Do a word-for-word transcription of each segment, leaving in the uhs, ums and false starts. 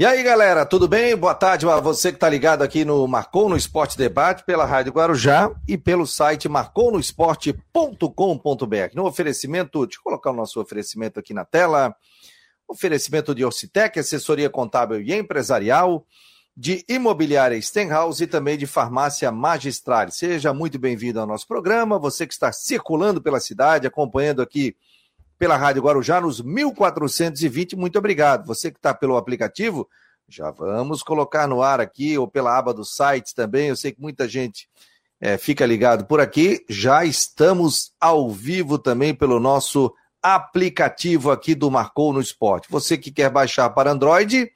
E aí, galera, tudo bem? Boa tarde a você que está ligado aqui no Marcou no Esporte Debate pela Rádio Guarujá e pelo site marcou no esporte ponto com ponto b r. No oferecimento, deixa eu colocar o nosso oferecimento aqui na tela, oferecimento de Orcitec, assessoria contábil e empresarial, de imobiliária Stenhouse e também de farmácia Magistral. Seja muito bem-vindo ao nosso programa, você que está circulando pela cidade, acompanhando aqui pela Rádio Guarujá, nos mil quatrocentos e vinte, muito obrigado. Você que está pelo aplicativo, já vamos colocar no ar aqui, ou pela aba do site também, eu sei que muita gente é, fica ligado por aqui, já estamos ao vivo também pelo nosso aplicativo aqui do Marcou no Esporte. Você que quer baixar para Android,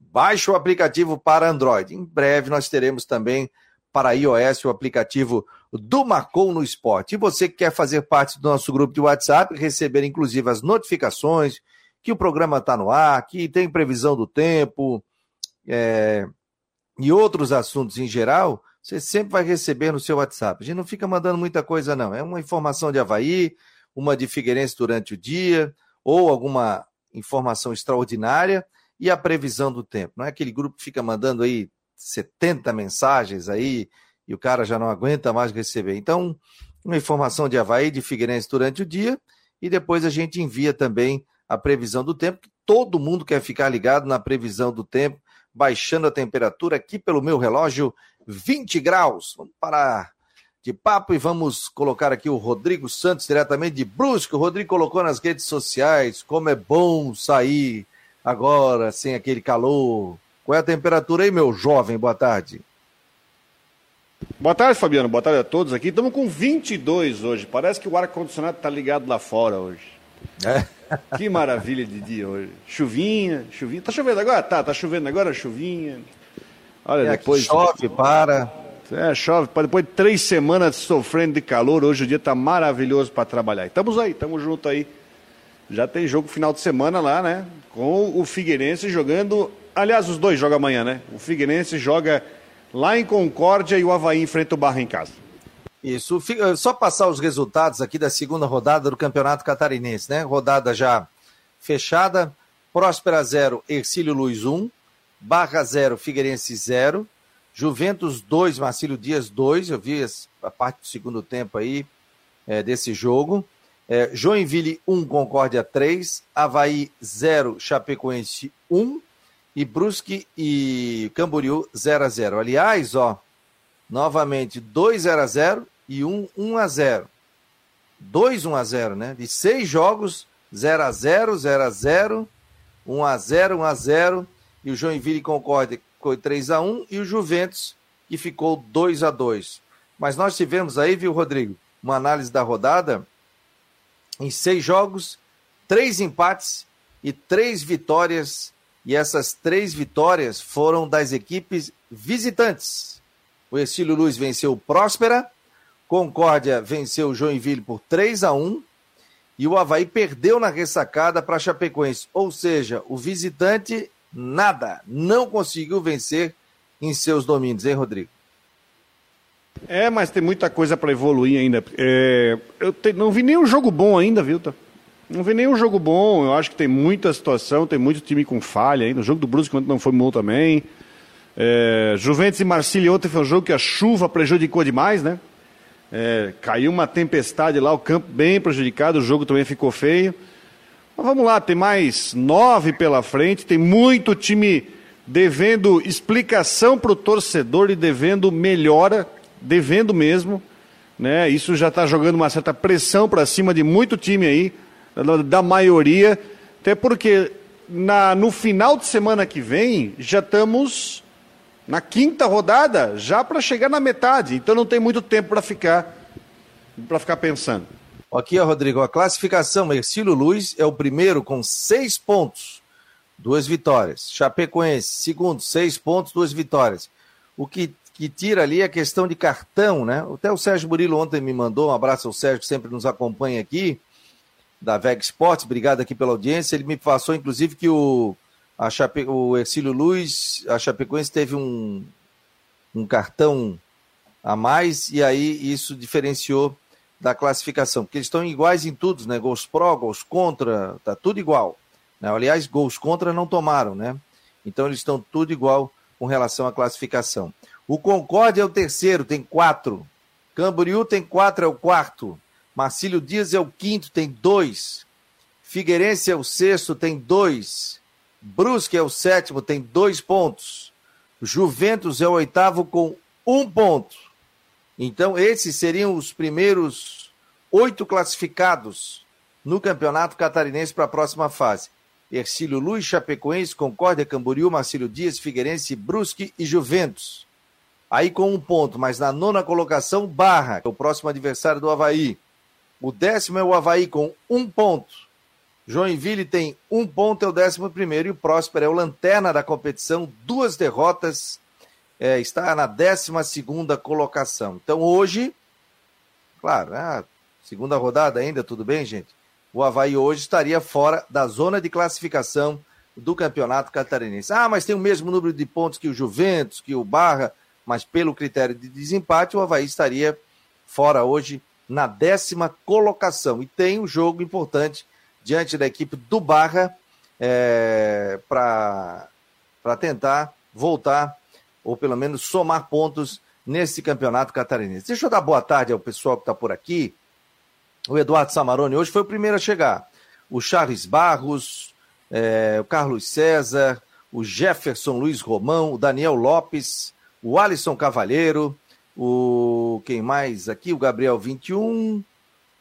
baixa o aplicativo para Android. Em breve nós teremos também para iOS o aplicativo do Marcou no Esporte. E você que quer fazer parte do nosso grupo de WhatsApp, receber inclusive as notificações que o programa está no ar, que tem previsão do tempo é... e outros assuntos em geral, você sempre vai receber no seu WhatsApp. A gente não fica mandando muita coisa não, é uma informação de Avaí, uma de Figueirense durante o dia, ou alguma informação extraordinária e a previsão do tempo. Não é aquele grupo que fica mandando aí setenta mensagens aí, e o cara já não aguenta mais receber. Então, uma informação de Avaí, de Figueirense durante o dia, e depois a gente envia também a previsão do tempo, que todo mundo quer ficar ligado na previsão do tempo, baixando a temperatura aqui pelo meu relógio, vinte graus. Vamos parar de papo e vamos colocar aqui o Rodrigo Santos, diretamente de Brusque. O Rodrigo colocou nas redes sociais como é bom sair agora, sem aquele calor. Qual é a temperatura aí, meu jovem? Boa tarde. Boa tarde, Fabiano. Boa tarde a todos aqui. Estamos com vinte e dois hoje. Parece que o ar-condicionado está ligado lá fora hoje. É. Que maravilha de dia hoje. Chuvinha, chuvinha. Tá chovendo agora? Tá, tá chovendo agora, chuvinha. Olha, é, depois... Chove, para. É, chove. Depois de três semanas sofrendo de calor, hoje o dia está maravilhoso para trabalhar. Estamos aí, estamos juntos aí. Já tem jogo final de semana lá, né? Com o Figueirense jogando... Aliás, os dois jogam amanhã, né? O Figueirense joga... lá em Concórdia e o Avaí enfrenta o Barra em casa. Isso, só passar os resultados aqui da segunda rodada do Campeonato Catarinense, né? Rodada já fechada, Próspera zero, Hercílio Luz um, Barra zero, Figueirense zero, Juventus dois, Marcílio Dias dois, eu vi a parte do segundo tempo aí é, desse jogo, é, Joinville um, Concórdia três, Avaí zero, Chapecoense um, e Brusque e Camboriú zero a zero. Aliás, ó, novamente dois a zero e um a zero. dois a zero, né? De seis jogos, zero a zero, zero a zero, um a zero, um a zero. E o Joinville e Concórdia foi três a um e o Juventus que ficou dois a dois. Mas nós tivemos aí, viu, Rodrigo, uma análise da rodada em seis jogos, três empates e três vitórias. E essas três vitórias foram das equipes visitantes. O Hercílio Luz venceu o Próspera, Concórdia venceu o Joinville por três a um e o Avaí perdeu na Ressacada para Chapecoense. Ou seja, o visitante nada, não conseguiu vencer em seus domínios, hein, Rodrigo? É, mas tem muita coisa para evoluir ainda. É, eu te, não vi nenhum jogo bom ainda, viu, tá? Não vi nenhum jogo bom, eu acho que tem muita situação, tem muito time com falha ainda. O jogo do Brusque ontem não foi bom também. É, Juventus e Marcílio ontem foi um jogo que a chuva prejudicou demais, né? É, caiu uma tempestade lá, o campo bem prejudicado, o jogo também ficou feio. Mas vamos lá, tem mais nove pela frente, tem muito time devendo explicação para o torcedor e devendo melhora, devendo mesmo, né? Isso já está jogando uma certa pressão para cima de muito time aí, da maioria, até porque na, no final de semana que vem, já estamos na quinta rodada, já para chegar na metade, então não tem muito tempo para ficar, para ficar pensando. Aqui, ó, Rodrigo, a classificação, Hercílio Luz é o primeiro com seis pontos, duas vitórias, Chapecoense, segundo, seis pontos, duas vitórias, o que, que tira ali a questão de cartão, né? Até o Sérgio Murilo ontem me mandou, um abraço ao Sérgio, que sempre nos acompanha aqui, da Veg Sports, obrigado aqui pela audiência. Ele me passou, inclusive, que o, a Chape, o Hercílio Luz, a Chapecoense teve um, um cartão a mais e aí isso diferenciou da classificação, porque eles estão iguais em tudo, né? Gols pró, gols contra, tá tudo igual, né? Aliás, gols contra não tomaram, né? Então eles estão tudo igual com relação à classificação. O Concórdia é o terceiro, tem quatro. Camboriú tem quatro, é o quarto. Marcílio Dias é o quinto, tem dois. Figueirense é o sexto, tem dois. Brusque é o sétimo, tem dois pontos. Juventus é o oitavo com um ponto. Então esses seriam os primeiros oito classificados no Campeonato Catarinense para a próxima fase. Hercílio Luz, Chapecoense, Concórdia, Camboriú, Marcílio Dias, Figueirense, Brusque e Juventus. Aí com um ponto, mas na nona colocação, Barra, que é o próximo adversário do Avaí. O décimo é o Avaí com um ponto. Joinville tem um ponto, é o décimo primeiro. E o Próspera é o lanterna da competição, duas derrotas, é, está na décima segunda colocação. Então hoje, claro, né, segunda rodada ainda, tudo bem, gente? O Avaí hoje estaria fora da zona de classificação do Campeonato Catarinense. Ah, mas tem o mesmo número de pontos que o Juventus, que o Barra, mas pelo critério de desempate, o Avaí estaria fora hoje na décima colocação. E tem um jogo importante diante da equipe do Barra é, para tentar voltar, ou pelo menos somar pontos nesse Campeonato Catarinense. Deixa eu dar boa tarde ao pessoal que está por aqui. O Eduardo Samarone hoje foi o primeiro a chegar. O Charles Barros, é, o Carlos César, o Jefferson Luiz Romão, o Daniel Lopes, o Alisson Cavalheiro, o quem mais aqui? O Gabriel vinte e um,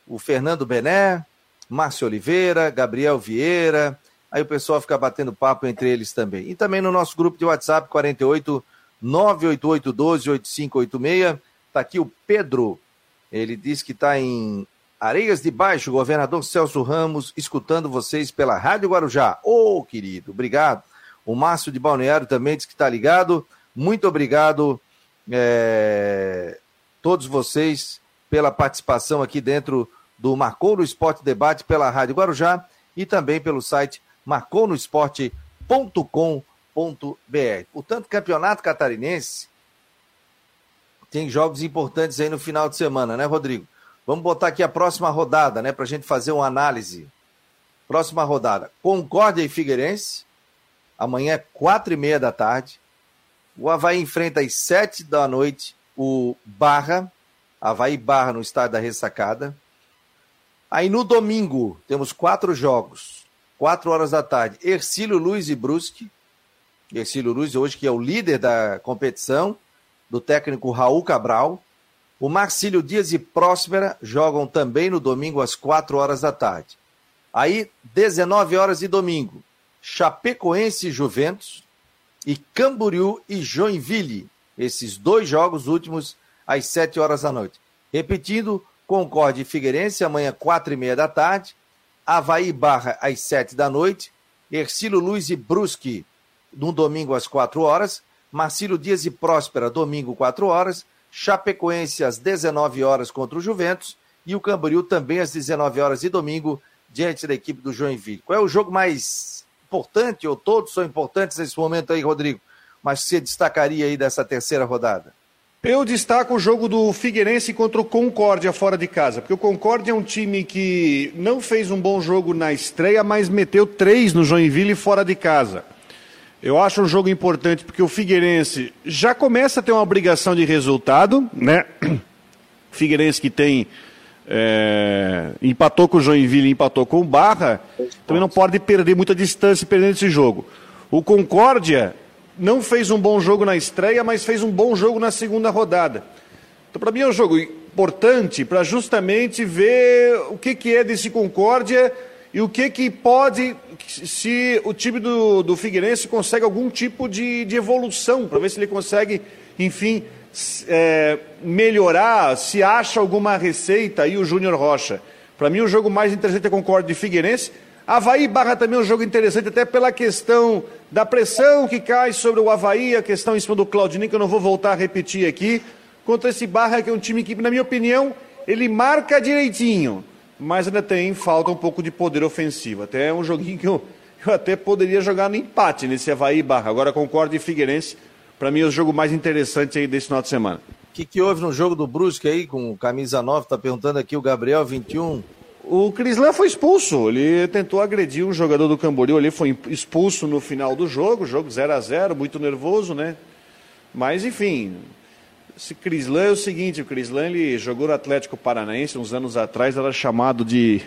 o Fernando Bené, Márcio Oliveira, Gabriel Vieira. Aí o pessoal fica batendo papo entre eles também. E também no nosso grupo de WhatsApp, quarenta e oito, nove oito oito, doze, oito cinco oito seis. Está aqui o Pedro, ele diz que está em Areias de Baixo, governador Celso Ramos, escutando vocês pela Rádio Guarujá. Ô, oh, querido, obrigado. O Márcio de Balneário também diz que está ligado. Muito obrigado é, todos vocês pela participação aqui dentro do Marcou no Esporte Debate pela Rádio Guarujá e também pelo site marcou no esporte ponto com ponto b r. Portanto, Campeonato Catarinense tem jogos importantes aí no final de semana, né, Rodrigo? Vamos botar aqui a próxima rodada, né, para a gente fazer uma análise. Próxima rodada, Concórdia e Figueirense, amanhã é quatro e meia da tarde. O Avaí enfrenta às sete da noite o Barra, Avaí Barra no Estádio da Ressacada. Aí no domingo temos quatro jogos, quatro horas da tarde, Hercílio Luz e Brusque. Hercílio Luz hoje que é o líder da competição, do técnico Raul Cabral. O Marcílio Dias e Próspera jogam também no domingo às quatro horas da tarde. Aí, dezenove horas de domingo, Chapecoense e Juventus e Camboriú e Joinville. Esses dois jogos últimos às sete horas da noite. Repetindo, Concórdia e Figueirense amanhã quatro e meia da tarde, Avaí Barra às sete da noite, Hercílio Luz e Brusque no domingo às quatro horas, Marcílio Dias e Próspera domingo quatro horas, Chapecoense às dezenove horas contra o Juventus e o Camboriú também às dezenove horas de domingo diante da equipe do Joinville. Qual é o jogo mais importante, ou todos são importantes nesse momento aí, Rodrigo, mas você destacaria aí dessa terceira rodada? Eu destaco o jogo do Figueirense contra o Concórdia fora de casa, porque o Concórdia é um time que não fez um bom jogo na estreia, mas meteu três no Joinville fora de casa. Eu acho um jogo importante porque o Figueirense já começa a ter uma obrigação de resultado, né? Figueirense que tem é, empatou com o Joinville, empatou com o Barra, também não pode perder muita distância perdendo esse jogo. O Concórdia não fez um bom jogo na estreia, mas fez um bom jogo na segunda rodada. Então, para mim é um jogo importante para justamente ver o que, que é desse Concórdia. E o que que pode, se o time do, do Figueirense consegue algum tipo de, de evolução, para ver se ele consegue, enfim, é, melhorar, se acha alguma receita aí o Júnior Rocha. Para mim o jogo mais interessante é Concórdia e Figueirense. Avaí Barra também é um jogo interessante, até pela questão da pressão que cai sobre o Avaí, a questão em cima do Claudinei, que eu não vou voltar a repetir aqui, contra esse Barra, que é um time que, na minha opinião, ele marca direitinho, mas ainda tem falta um pouco de poder ofensivo. Até é um joguinho que eu, eu até poderia jogar no empate nesse Avaí Barra. Agora Concórdia e Figueirense, para mim é o jogo mais interessante aí desse final de semana. O que, que houve no jogo do Brusque aí com camisa nove? Está perguntando aqui o Gabriel vinte e um. O Crislan foi expulso, ele tentou agredir um jogador do Camboriú, ele foi expulso no final do jogo, jogo zero a zero, muito nervoso, né? Mas, enfim, esse Crislan é o seguinte, o Crislan, ele jogou no Atlético Paranaense, uns anos atrás, era chamado de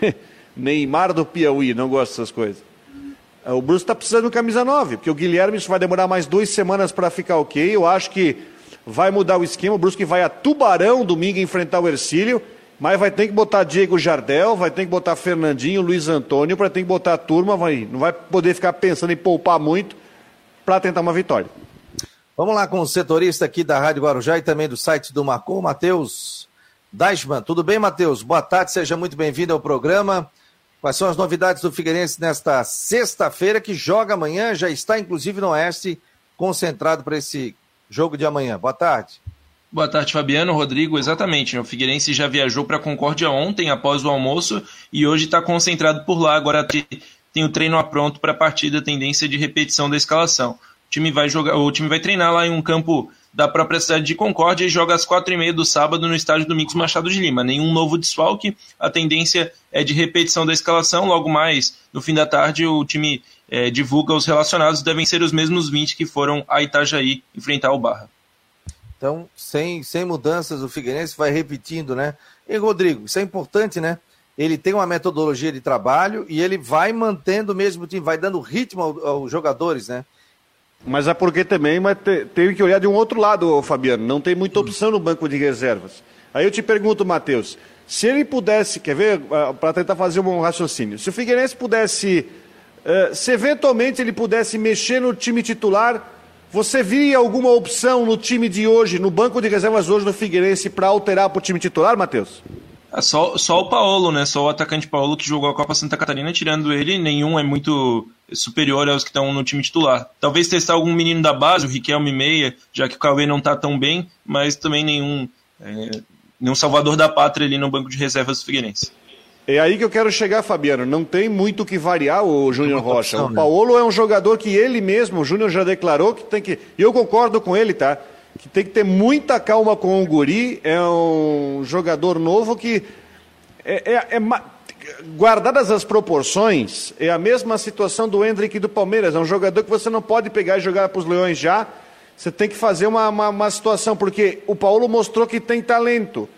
Neymar do Piauí, não gosto dessas coisas. O Brusque está precisando de camisa nove, porque o Guilherme, isso vai demorar mais duas semanas para ficar ok, eu acho que vai mudar o esquema, o Brusque vai a Tubarão domingo enfrentar o Hercílio, mas vai ter que botar Diego Jardel, vai ter que botar Fernandinho, Luiz Antônio, para ter que botar a turma, vai, não vai poder ficar pensando em poupar muito para tentar uma vitória. Vamos lá com o setorista aqui da Rádio Guarujá e também do site do Marcon, Matheus Deichmann. Tudo bem, Matheus? Boa tarde, seja muito bem-vindo ao programa. Quais são as novidades do Figueirense nesta sexta-feira, que joga amanhã, já está inclusive no Oeste, concentrado para esse jogo de amanhã. Boa tarde. Boa tarde, Fabiano, Rodrigo, exatamente. O Figueirense já viajou para Concórdia ontem, após o almoço, e hoje está concentrado por lá. Agora tem o treino pronto para a partida, tendência de repetição da escalação. O time vai jogar, o time vai treinar lá em um campo da própria cidade de Concórdia e joga às quatro e meia do sábado no estádio Domingos Machado de Lima. Nenhum novo desfalque, a tendência é de repetição da escalação. Logo mais, no fim da tarde, o time eh, divulga os relacionados. Devem ser os mesmos vinte que foram a Itajaí enfrentar o Barra. Então, sem, sem mudanças, o Figueirense vai repetindo, né? E, Rodrigo, isso é importante, né? Ele tem uma metodologia de trabalho e ele vai mantendo o mesmo time, vai dando ritmo ao, aos jogadores, né? Mas é porque também mas te, tem que olhar de um outro lado, Fabiano. Não tem muita opção no banco de reservas. Aí eu te pergunto, Matheus, se ele pudesse, quer ver, para tentar fazer um raciocínio, se o Figueirense pudesse, se eventualmente ele pudesse mexer no time titular... Você via alguma opção no time de hoje, no banco de reservas hoje do Figueirense, para alterar para o time titular, Matheus? É só, só o Paulo, né? Só o atacante Paulo que jogou a Copa Santa Catarina, tirando ele, nenhum é muito superior aos que estão no time titular. Talvez testar algum menino da base, o Riquelme Meia, já que o Cauê não está tão bem, mas também nenhum, é, nenhum salvador da pátria ali no banco de reservas do Figueirense. É aí que eu quero chegar, Fabiano. Não tem muito o que variar o Júnior Rocha. Opção, o Paulo, né? É um jogador que ele mesmo, o Júnior já declarou que tem que... E eu concordo com ele, tá? Que tem que ter muita calma com o guri. É um jogador novo que... É, é, é... Guardadas as proporções, é a mesma situação do Endrick do Palmeiras. É um jogador que você não pode pegar e jogar para os Leões já. Você tem que fazer uma, uma, uma situação, porque o Paulo mostrou que tem talento.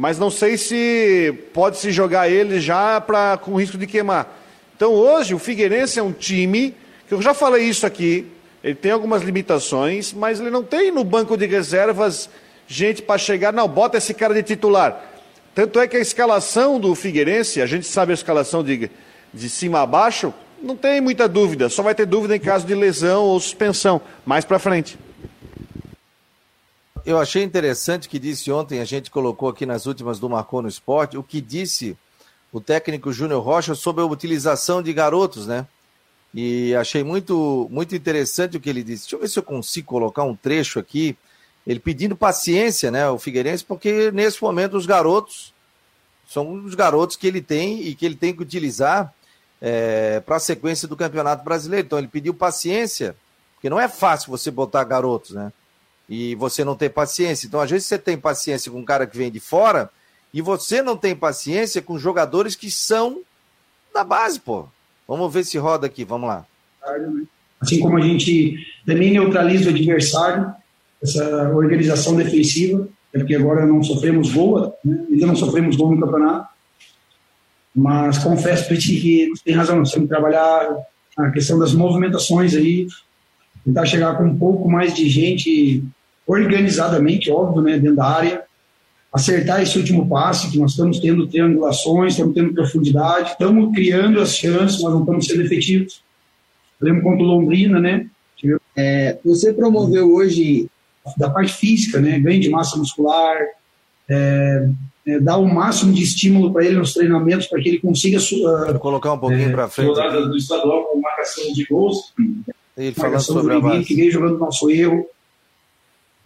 Mas não sei se pode se jogar ele já pra, com risco de queimar. Então hoje o Figueirense é um time, que eu já falei isso aqui, ele tem algumas limitações, mas ele não tem no banco de reservas gente para chegar, não, bota esse cara de titular. Tanto é que a escalação do Figueirense, a gente sabe a escalação de, de cima a baixo, não tem muita dúvida, só vai ter dúvida em caso de lesão ou suspensão, mais para frente. Eu achei interessante o que disse ontem, a gente colocou aqui nas últimas do Marcon no Esporte, o que disse o técnico Júnior Rocha sobre a utilização de garotos, né? E achei muito, muito interessante o que ele disse. Deixa eu ver se eu consigo colocar um trecho aqui, ele pedindo paciência, né, ao Figueirense, porque nesse momento os garotos são um dos garotos que ele tem e que ele tem que utilizar é, para a sequência do Campeonato Brasileiro. Então ele pediu paciência, porque não é fácil você botar garotos, né? E você não tem paciência. Então, às vezes, você tem paciência com um cara que vem de fora e você não tem paciência com jogadores que são da base, pô. Vamos ver se roda aqui, vamos lá. Assim como a gente também neutraliza o adversário, essa organização defensiva, porque agora não sofremos gol, né? Ainda não sofremos gol no campeonato, mas confesso para ti que tem razão, você tem que trabalhar a questão das movimentações aí, tentar chegar com um pouco mais de gente... organizadamente, óbvio, né, dentro da área, acertar esse último passe, que nós estamos tendo triangulações, estamos tendo profundidade, estamos criando as chances, mas não estamos sendo efetivos. Lembro contra o Londrina, né? É, você promoveu hoje da parte física, né, ganho de massa muscular, é, é, dar o máximo de estímulo para ele nos treinamentos, para que ele consiga... Uh, colocar um pouquinho é, para frente. Do estadual com marcação de gols. Ele falando sobre a base. Que veio jogando nosso erro.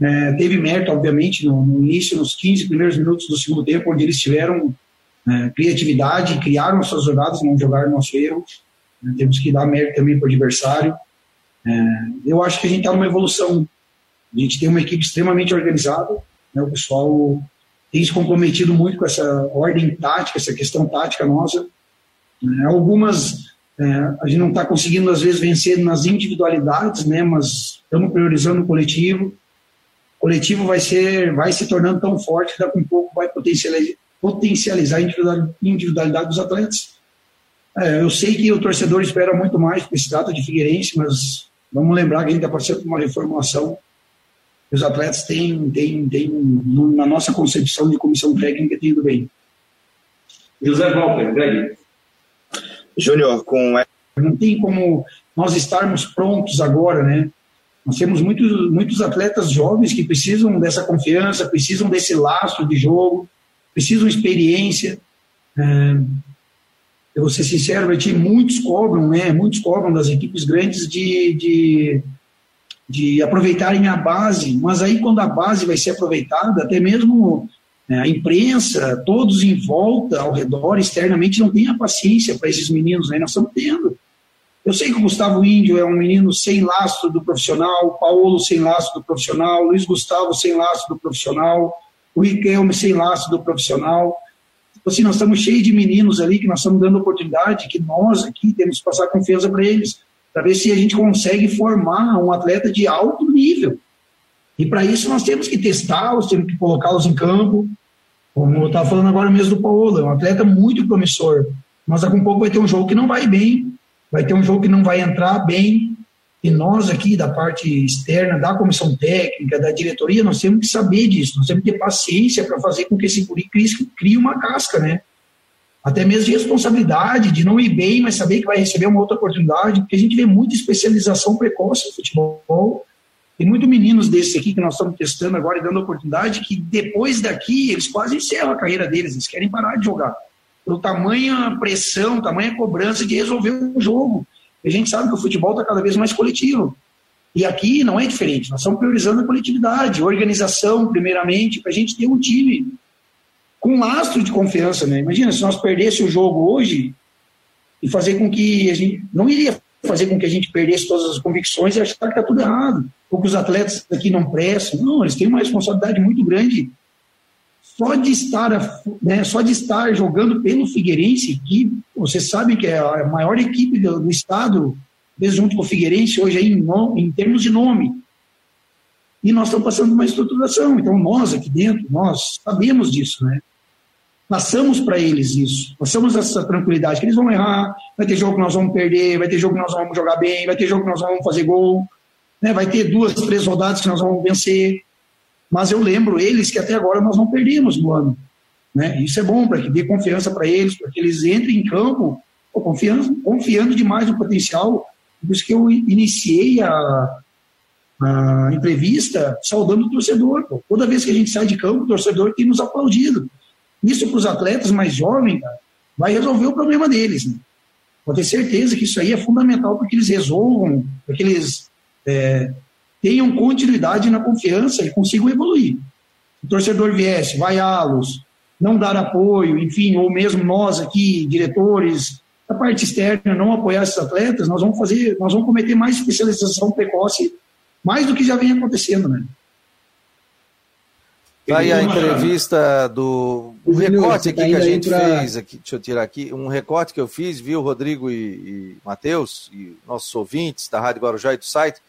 É, teve mérito, obviamente, no, no início, nos quinze primeiros minutos do segundo tempo, onde eles tiveram é, criatividade, criaram as suas jogadas, não jogaram nosso erro. É, temos que dar mérito também para o adversário. É, eu acho que a gente está numa evolução. A gente tem uma equipe extremamente organizada, né, o pessoal tem se comprometido muito com essa ordem tática, essa questão tática nossa. É, algumas é, a gente não está conseguindo, às vezes, vencer nas individualidades, né, mas estamos priorizando o coletivo. O coletivo vai, ser, vai se tornando tão forte que daqui a pouco vai potencializar, potencializar a individualidade dos atletas. É, eu sei que o torcedor espera muito mais, porque se trata de Figueirense, mas vamos lembrar que a gente está passando por uma reformulação. Os atletas têm, têm, têm, na nossa concepção de comissão técnica, tem ido bem. José Walter, Greg. Júnior, com... não tem como nós estarmos prontos agora, né? Nós temos muitos, muitos atletas jovens que precisam dessa confiança, precisam desse laço de jogo, precisam experiência. É, eu vou ser sincero, muitos cobram, né? Muitos cobram das equipes grandes de... de de aproveitarem a base, mas aí quando a base vai ser aproveitada, até mesmo a imprensa, todos em volta, ao redor, externamente, não tem a paciência para esses meninos, né? Nós estamos tendo. Eu sei que o Gustavo Índio é um menino sem laço do profissional, o Paulo sem laço do profissional, o Luiz Gustavo sem laço do profissional, o Riquelme sem laço do profissional. Então, assim, nós estamos cheios de meninos ali que nós estamos dando oportunidade, que nós aqui temos que passar confiança para eles, para ver se a gente consegue formar um atleta de alto nível. E para isso nós temos que testá-los, temos que colocá-los em campo, como eu estava falando agora mesmo do Paulo, é um atleta muito promissor, mas daqui a pouco vai ter um jogo que não vai bem, vai ter um jogo que não vai entrar bem, e nós aqui da parte externa, da comissão técnica, da diretoria, nós temos que saber disso, nós temos que ter paciência para fazer com que esse guri crie uma casca, né? Até mesmo de responsabilidade, de não ir bem, mas saber que vai receber uma outra oportunidade, porque a gente vê muita especialização precoce no futebol. Tem muitos meninos desses aqui que nós estamos testando agora e dando oportunidade, que depois daqui eles quase encerram a carreira deles, eles querem parar de jogar. Pelo tamanha pressão, tamanha cobrança de resolver o jogo. A gente sabe que o futebol está cada vez mais coletivo. E aqui não é diferente, nós estamos priorizando a coletividade, organização primeiramente, para a gente ter um time com um lastro de confiança, né? Imagina, se nós perdesse o jogo hoje e fazer com que a gente... não iria fazer com que a gente perdesse todas as convicções e achar que está tudo errado. Ou que os atletas aqui não prestam. Não, eles têm uma responsabilidade muito grande. Só de estar, né, só de estar jogando pelo Figueirense, que você sabe que é a maior equipe do estado, mesmo junto com o Figueirense, hoje aí em, em termos de nome. E nós estamos passando uma estruturação. Então, nós aqui dentro, nós sabemos disso, né? Passamos para eles isso, passamos essa tranquilidade, que eles vão errar, vai ter jogo que nós vamos perder, vai ter jogo que nós vamos jogar bem, vai ter jogo que nós vamos fazer gol, né? Vai ter duas, três rodadas que nós vamos vencer, mas eu lembro eles que até agora nós não perdemos no ano, né? Isso é bom, para que dê confiança para eles, para que eles entrem em campo pô, confiando, confiando demais no potencial. Por isso que eu iniciei a, a entrevista saudando o torcedor, pô. Toda vez que a gente sai de campo, o torcedor tem nos aplaudido. Isso para os atletas mais jovens, cara, vai resolver o problema deles, né? Vou ter certeza que isso aí é fundamental para que eles resolvam, para que eles é, tenham continuidade na confiança e consigam evoluir. Se o torcedor viesse, vaiá-los, não dar apoio, enfim, ou mesmo nós aqui, diretores, a parte externa, não apoiar esses atletas, nós vamos fazer, nós vamos cometer mais especialização precoce, mais do que já vem acontecendo, né? Aí a entrevista do... Um recorte aqui que a gente fez, aqui, deixa eu tirar aqui, um recorte que eu fiz, viu, Rodrigo e, e Matheus, e nossos ouvintes da Rádio Guarujá e do site,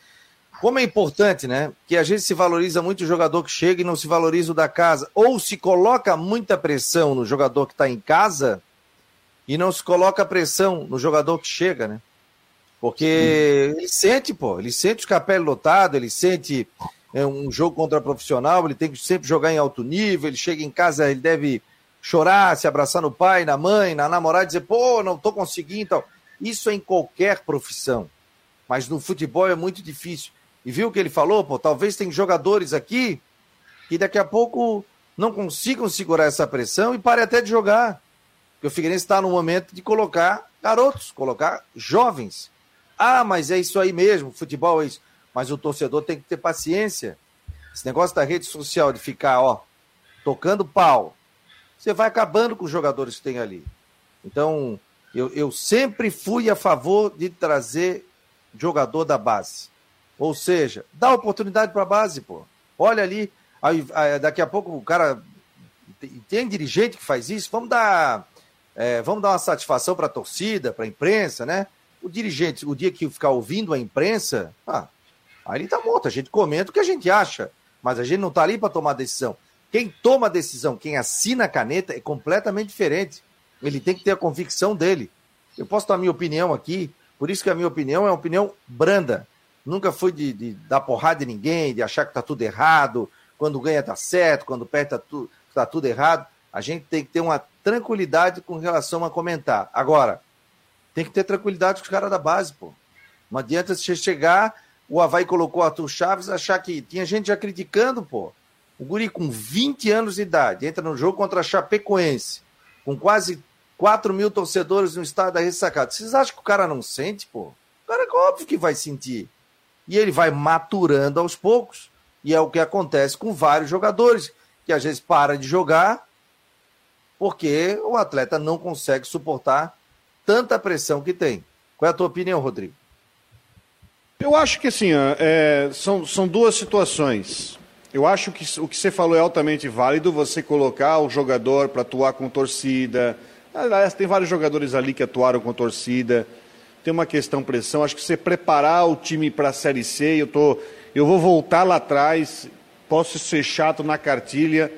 como é importante, né? Que a gente se valoriza muito o jogador que chega e não se valoriza o da casa, ou se coloca muita pressão no jogador que está em casa e não se coloca pressão no jogador que chega, né? Porque hum. ele sente, pô, ele sente o capelo lotado, ele sente... é um jogo contra profissional, ele tem que sempre jogar em alto nível, ele chega em casa, ele deve chorar, se abraçar no pai, na mãe, na namorada, dizer, pô, não tô conseguindo e tal. Isso é em qualquer profissão, mas no futebol é muito difícil. E viu o que ele falou? Pô, talvez tem jogadores aqui que daqui a pouco não consigam segurar essa pressão e parem até de jogar. Porque o Figueirense está no momento de colocar garotos, colocar jovens. Ah, mas é isso aí mesmo, futebol é isso. Mas o torcedor tem que ter paciência. Esse negócio da rede social de ficar, ó, tocando pau. Você vai acabando com os jogadores que tem ali. Então, eu, eu sempre fui a favor de trazer jogador da base. Ou seja, dá oportunidade para a base, pô. Olha ali, aí, aí, daqui a pouco o cara tem dirigente que faz isso, vamos dar, é, vamos dar uma satisfação para a torcida, para a imprensa, né? O dirigente, o dia que ficar ouvindo a imprensa, ah, aí ele tá morto, a gente comenta o que a gente acha, mas a gente não tá ali para tomar decisão. Quem toma a decisão, quem assina a caneta é completamente diferente. Ele tem que ter a convicção dele. Eu posso dar a minha opinião aqui, por isso que a minha opinião é uma opinião branda. Nunca fui de, de dar porrada em ninguém, de achar que tá tudo errado, quando ganha tá certo, quando perde tá, tu, tá tudo errado. A gente tem que ter uma tranquilidade com relação a comentar. Agora, tem que ter tranquilidade com os caras da base, pô. Não adianta você chegar, o Avaí colocou Arthur Chaves, achar que tinha gente já criticando, pô. O guri com vinte anos de idade, entra no jogo contra a Chapecoense, com quase quatro mil torcedores no estádio da Ressacada. Vocês acham que o cara não sente, pô? O cara é óbvio que vai sentir. E ele vai maturando aos poucos. E é o que acontece com vários jogadores, que às vezes para de jogar porque o atleta não consegue suportar tanta pressão que tem. Qual é a tua opinião, Rodrigo? Eu acho que assim, é, são, são duas situações. Eu acho que o que você falou é altamente válido, você colocar o jogador para atuar com torcida. Aliás, tem vários jogadores ali que atuaram com torcida. Tem uma questão pressão. Acho que você preparar o time para a Série C, eu tô, eu vou voltar lá atrás, posso ser chato na cartilha,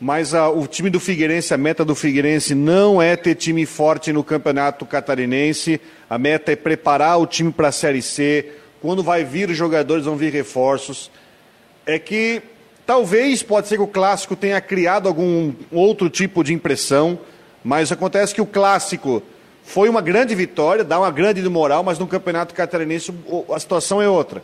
mas a, o time do Figueirense, a meta do Figueirense não é ter time forte no Campeonato Catarinense, a meta é preparar o time para a Série C. Quando vai vir os jogadores, vão vir reforços. É que talvez, pode ser que o Clássico tenha criado algum outro tipo de impressão, mas acontece que o Clássico foi uma grande vitória, dá uma grande moral, mas no Campeonato Catarinense a situação é outra.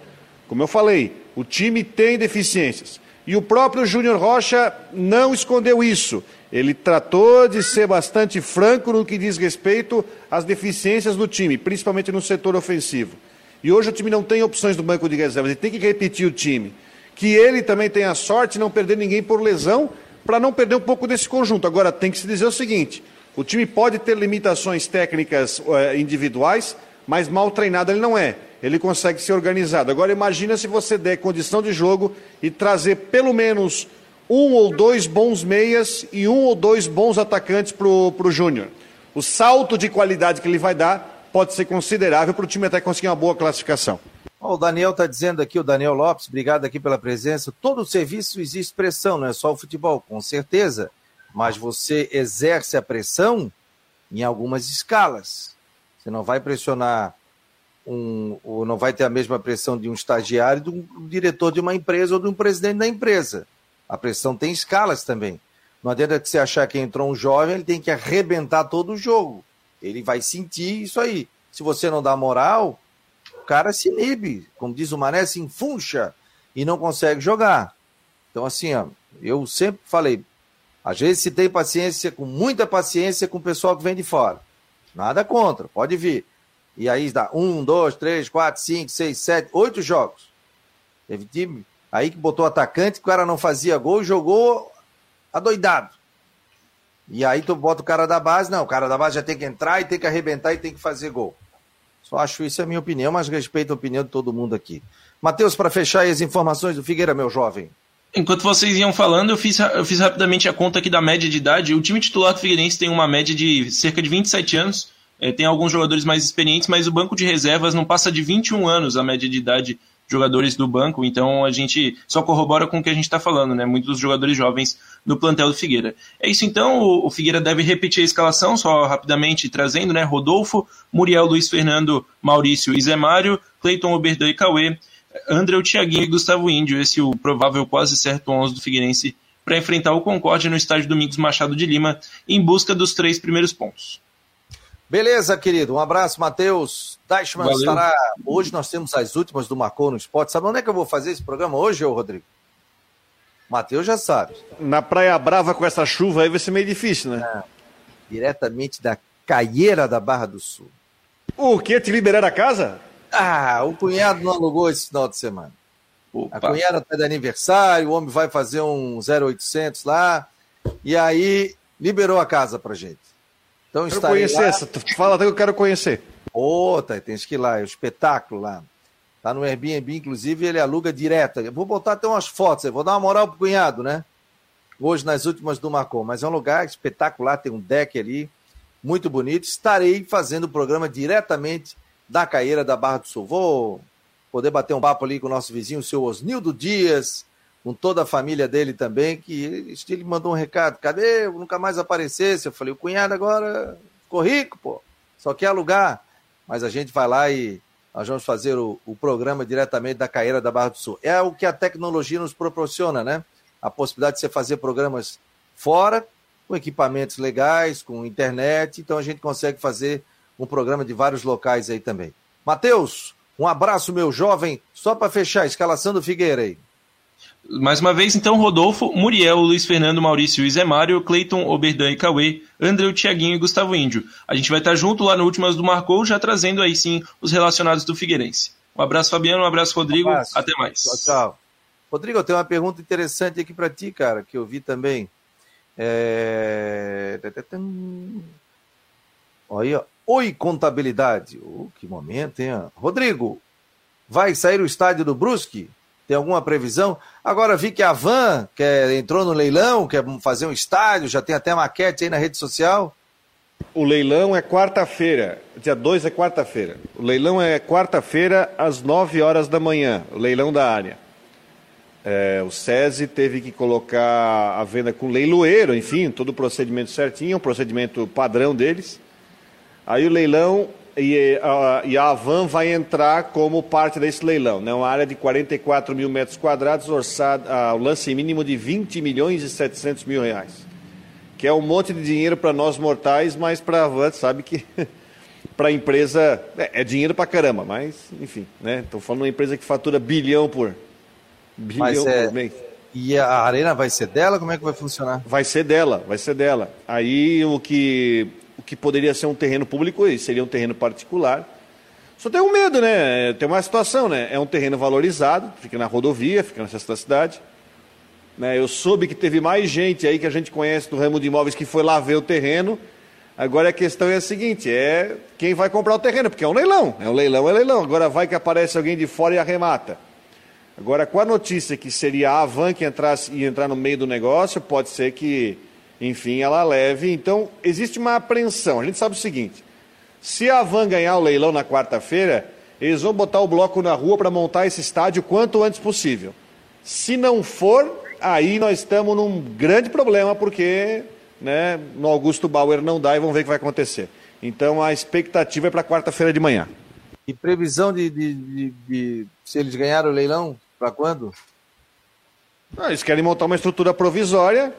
Como eu falei, o time tem deficiências. E o próprio Júnior Rocha não escondeu isso. Ele tratou de ser bastante franco no que diz respeito às deficiências do time, principalmente no setor ofensivo. E hoje o time não tem opções do banco de reservas, ele tem que repetir o time. Que ele também tenha sorte de não perder ninguém por lesão, para não perder um pouco desse conjunto. Agora, tem que se dizer o seguinte, o time pode ter limitações técnicas eh, individuais, mas mal treinado ele não é. Ele consegue ser organizado. Agora, imagina se você der condição de jogo e trazer pelo menos um ou dois bons meias e um ou dois bons atacantes para o Júnior. O salto de qualidade que ele vai dar pode ser considerável para o time até conseguir uma boa classificação. O Daniel está dizendo aqui, o Daniel Lopes, obrigado aqui pela presença. Todo serviço existe pressão, não é só o futebol, com certeza. Mas você exerce a pressão em algumas escalas. Você não vai pressionar, um, ou não vai ter a mesma pressão de um estagiário, de um diretor de uma empresa ou de um presidente da empresa. A pressão tem escalas também. Não adianta você achar que entrou um jovem, ele tem que arrebentar todo o jogo. Ele vai sentir isso aí. Se você não dá moral, o cara se inibe. Como diz o Mané, se enfuncha e não consegue jogar. Então, assim, ó, eu sempre falei, às vezes se tem paciência, com muita paciência com o pessoal que vem de fora. Nada contra, pode vir. E aí dá um, dois, três, quatro, cinco, seis, sete, oito jogos. Teve time aí que botou atacante, o cara não fazia gol e jogou adoidado. E aí tu bota o cara da base, não, o cara da base já tem que entrar e tem que arrebentar e tem que fazer gol. Só acho isso, é a minha opinião, mas respeito a opinião de todo mundo aqui. Matheus, para fechar aí as informações do Figueira, meu jovem. Enquanto vocês iam falando, eu fiz, eu fiz rapidamente a conta aqui da média de idade. O time titular do Figueirense tem uma média de cerca de vinte e sete anos, é, tem alguns jogadores mais experientes, mas o banco de reservas não passa de vinte e um anos a média de idade de jogadores do banco, então a gente só corrobora com o que a gente está falando, né? Muitos dos jogadores jovens no plantel do Figueira. É isso então, o, o Figueira deve repetir a escalação, só rapidamente trazendo, né? Rodolfo, Muriel, Luiz Fernando, Maurício e Zé Mário, Cleiton, Oberdan e Cauê, André, Thiaguinho e Gustavo Índio, esse é o provável quase certo onze do Figueirense para enfrentar o Concórdia no estádio Domingos Machado de Lima em busca dos três primeiros pontos. Beleza, querido. Um abraço, Matheus. Deichmann estará... Hoje nós temos as últimas do Marcou no Esporte. Sabe onde é que eu vou fazer esse programa hoje, ô Rodrigo? Matheus já sabe. Na Praia Brava com essa chuva aí vai ser meio difícil, né? Ah, diretamente da Caieira da Barra do Sul. O quê? Te liberar a casa? Ah, o cunhado não alugou esse final de semana. Opa. A cunhada tá de aniversário, o homem vai fazer um zero oitocentos lá, e aí liberou a casa pra gente. Então eu quero conhecer lá. Essa, tu fala até que eu quero conhecer. Ô, tá, tem que ir lá, é um espetáculo lá. Tá no Airbnb, inclusive, ele aluga direto. Eu vou botar até umas fotos aí, vou dar uma moral pro cunhado, né? gols nas últimas do Marcon, mas é um lugar espetacular, tem um deck ali, muito bonito. Estarei fazendo o programa diretamente da Caieira da Barra do Sul. Vou poder bater um papo ali com o nosso vizinho, o seu Osnildo Dias, com toda a família dele também, que ele, ele mandou um recado, cadê? Eu nunca mais aparecesse. Eu falei, o cunhado agora ficou rico, pô, só quer alugar. Mas a gente vai lá e nós vamos fazer o, o programa diretamente da Caieira da Barra do Sul. É o que a tecnologia nos proporciona, né? A possibilidade de você fazer programas fora, com equipamentos legais, com internet, então a gente consegue fazer um programa de vários locais aí também. Matheus, um abraço, meu jovem, só para fechar, escalação do Figueira aí. Mais uma vez, então, Rodolfo, Muriel, Luiz Fernando, Maurício e Zé Mário, Cleiton, Oberdan e Cauê, André, Thiaguinho e Gustavo Índio. A gente vai estar junto lá no Últimas do Marcou, já trazendo aí sim os relacionados do Figueirense. Um abraço, Fabiano, um abraço, Rodrigo, um abraço. Até mais. Tchau, tchau. Rodrigo, eu tenho uma pergunta interessante aqui para ti, cara, que eu vi também. É... Olha aí, ó. Oi, contabilidade. Oh, que momento, hein? Rodrigo, vai sair o estádio do Brusque? Tem alguma previsão? Agora vi que a Havan, que é, entrou no leilão, quer fazer um estádio, já tem até maquete aí na rede social. O leilão é quarta-feira, dia dois é quarta-feira. O leilão é quarta-feira às nove horas da manhã, o leilão da área. É, o SESI teve que colocar a venda com leiloeiro, enfim, todo o procedimento certinho, um procedimento padrão deles. Aí o leilão e a, e a Havan vai entrar como parte desse leilão, né? Uma área de quarenta e quatro mil metros quadrados, orçada ao lance mínimo de vinte milhões e setecentos mil reais, que é um monte de dinheiro para nós mortais, mas para a Havan, sabe que para a empresa é, é dinheiro para caramba, mas enfim, né? Estou falando de uma empresa que fatura bilhão por... Mas é, e a arena vai ser dela? Como é que vai funcionar? Vai ser dela, vai ser dela. Aí o que, o que poderia ser um terreno público, seria um terreno particular. Só tem um medo, né? Tem uma situação, né? É um terreno valorizado, fica na rodovia, fica na sexta cidade. Né? Eu soube que teve mais gente aí que a gente conhece do ramo de imóveis que foi lá ver o terreno. Agora a questão é a seguinte, é quem vai comprar o terreno, porque é um leilão. É um leilão, é um leilão. Agora vai que aparece alguém de fora e arremata. Agora, com a notícia que seria a Havan que entrasse e entrar no meio do negócio, pode ser que, enfim, ela leve. Então, existe uma apreensão. A gente sabe o seguinte, se a Havan ganhar o leilão na quarta-feira, eles vão botar o bloco na rua para montar esse estádio quanto antes possível. Se não for, aí nós estamos num grande problema, porque né, no Augusto Bauer não dá e vamos ver o que vai acontecer. Então, a expectativa é para quarta-feira de manhã. E previsão de, de, de, de se eles ganharam o leilão? Para quando? Ah, eles querem montar uma estrutura provisória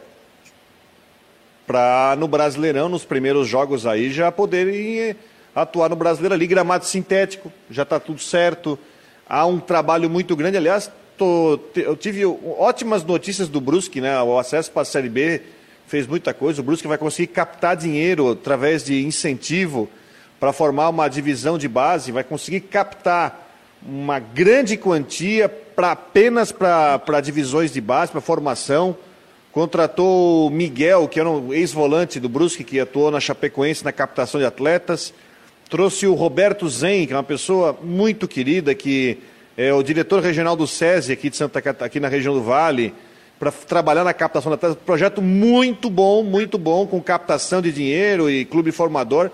para no Brasileirão, nos primeiros jogos aí, já poderem atuar no Brasileiro ali. Gramado sintético, já está tudo certo. Há um trabalho muito grande. Aliás, tô, eu tive ótimas notícias do Brusque, né? O acesso para a Série B fez muita coisa. O Brusque vai conseguir captar dinheiro através de incentivo para formar uma divisão de base, vai conseguir captar uma grande quantia pra, apenas para divisões de base, para formação. Contratou o Miguel, que era um ex-volante do Brusque, que atuou na Chapecoense na captação de atletas. Trouxe o Roberto Zen, que é uma pessoa muito querida, que é o diretor regional do SESI aqui de Santa Catarina, aqui na região do Vale, para trabalhar na captação de atletas. Projeto muito bom, muito bom, com captação de dinheiro e clube formador.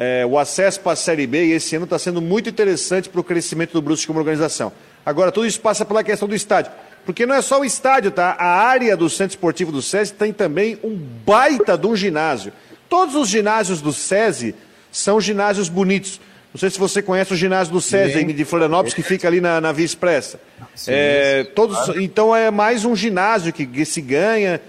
É, o acesso para a Série B e esse ano está sendo muito interessante para o crescimento do Brusque como organização. Agora, tudo isso passa pela questão do estádio. Porque não é só o estádio, tá? A área do Centro Esportivo do SESI tem também um baita de um ginásio. Todos os ginásios do SESI são ginásios bonitos. Não sei se você conhece o ginásio do SESI de Florianópolis, que fica ali na, na Via Expressa. Sim, é, sim, todos, claro. Então é mais um ginásio que, que se ganha.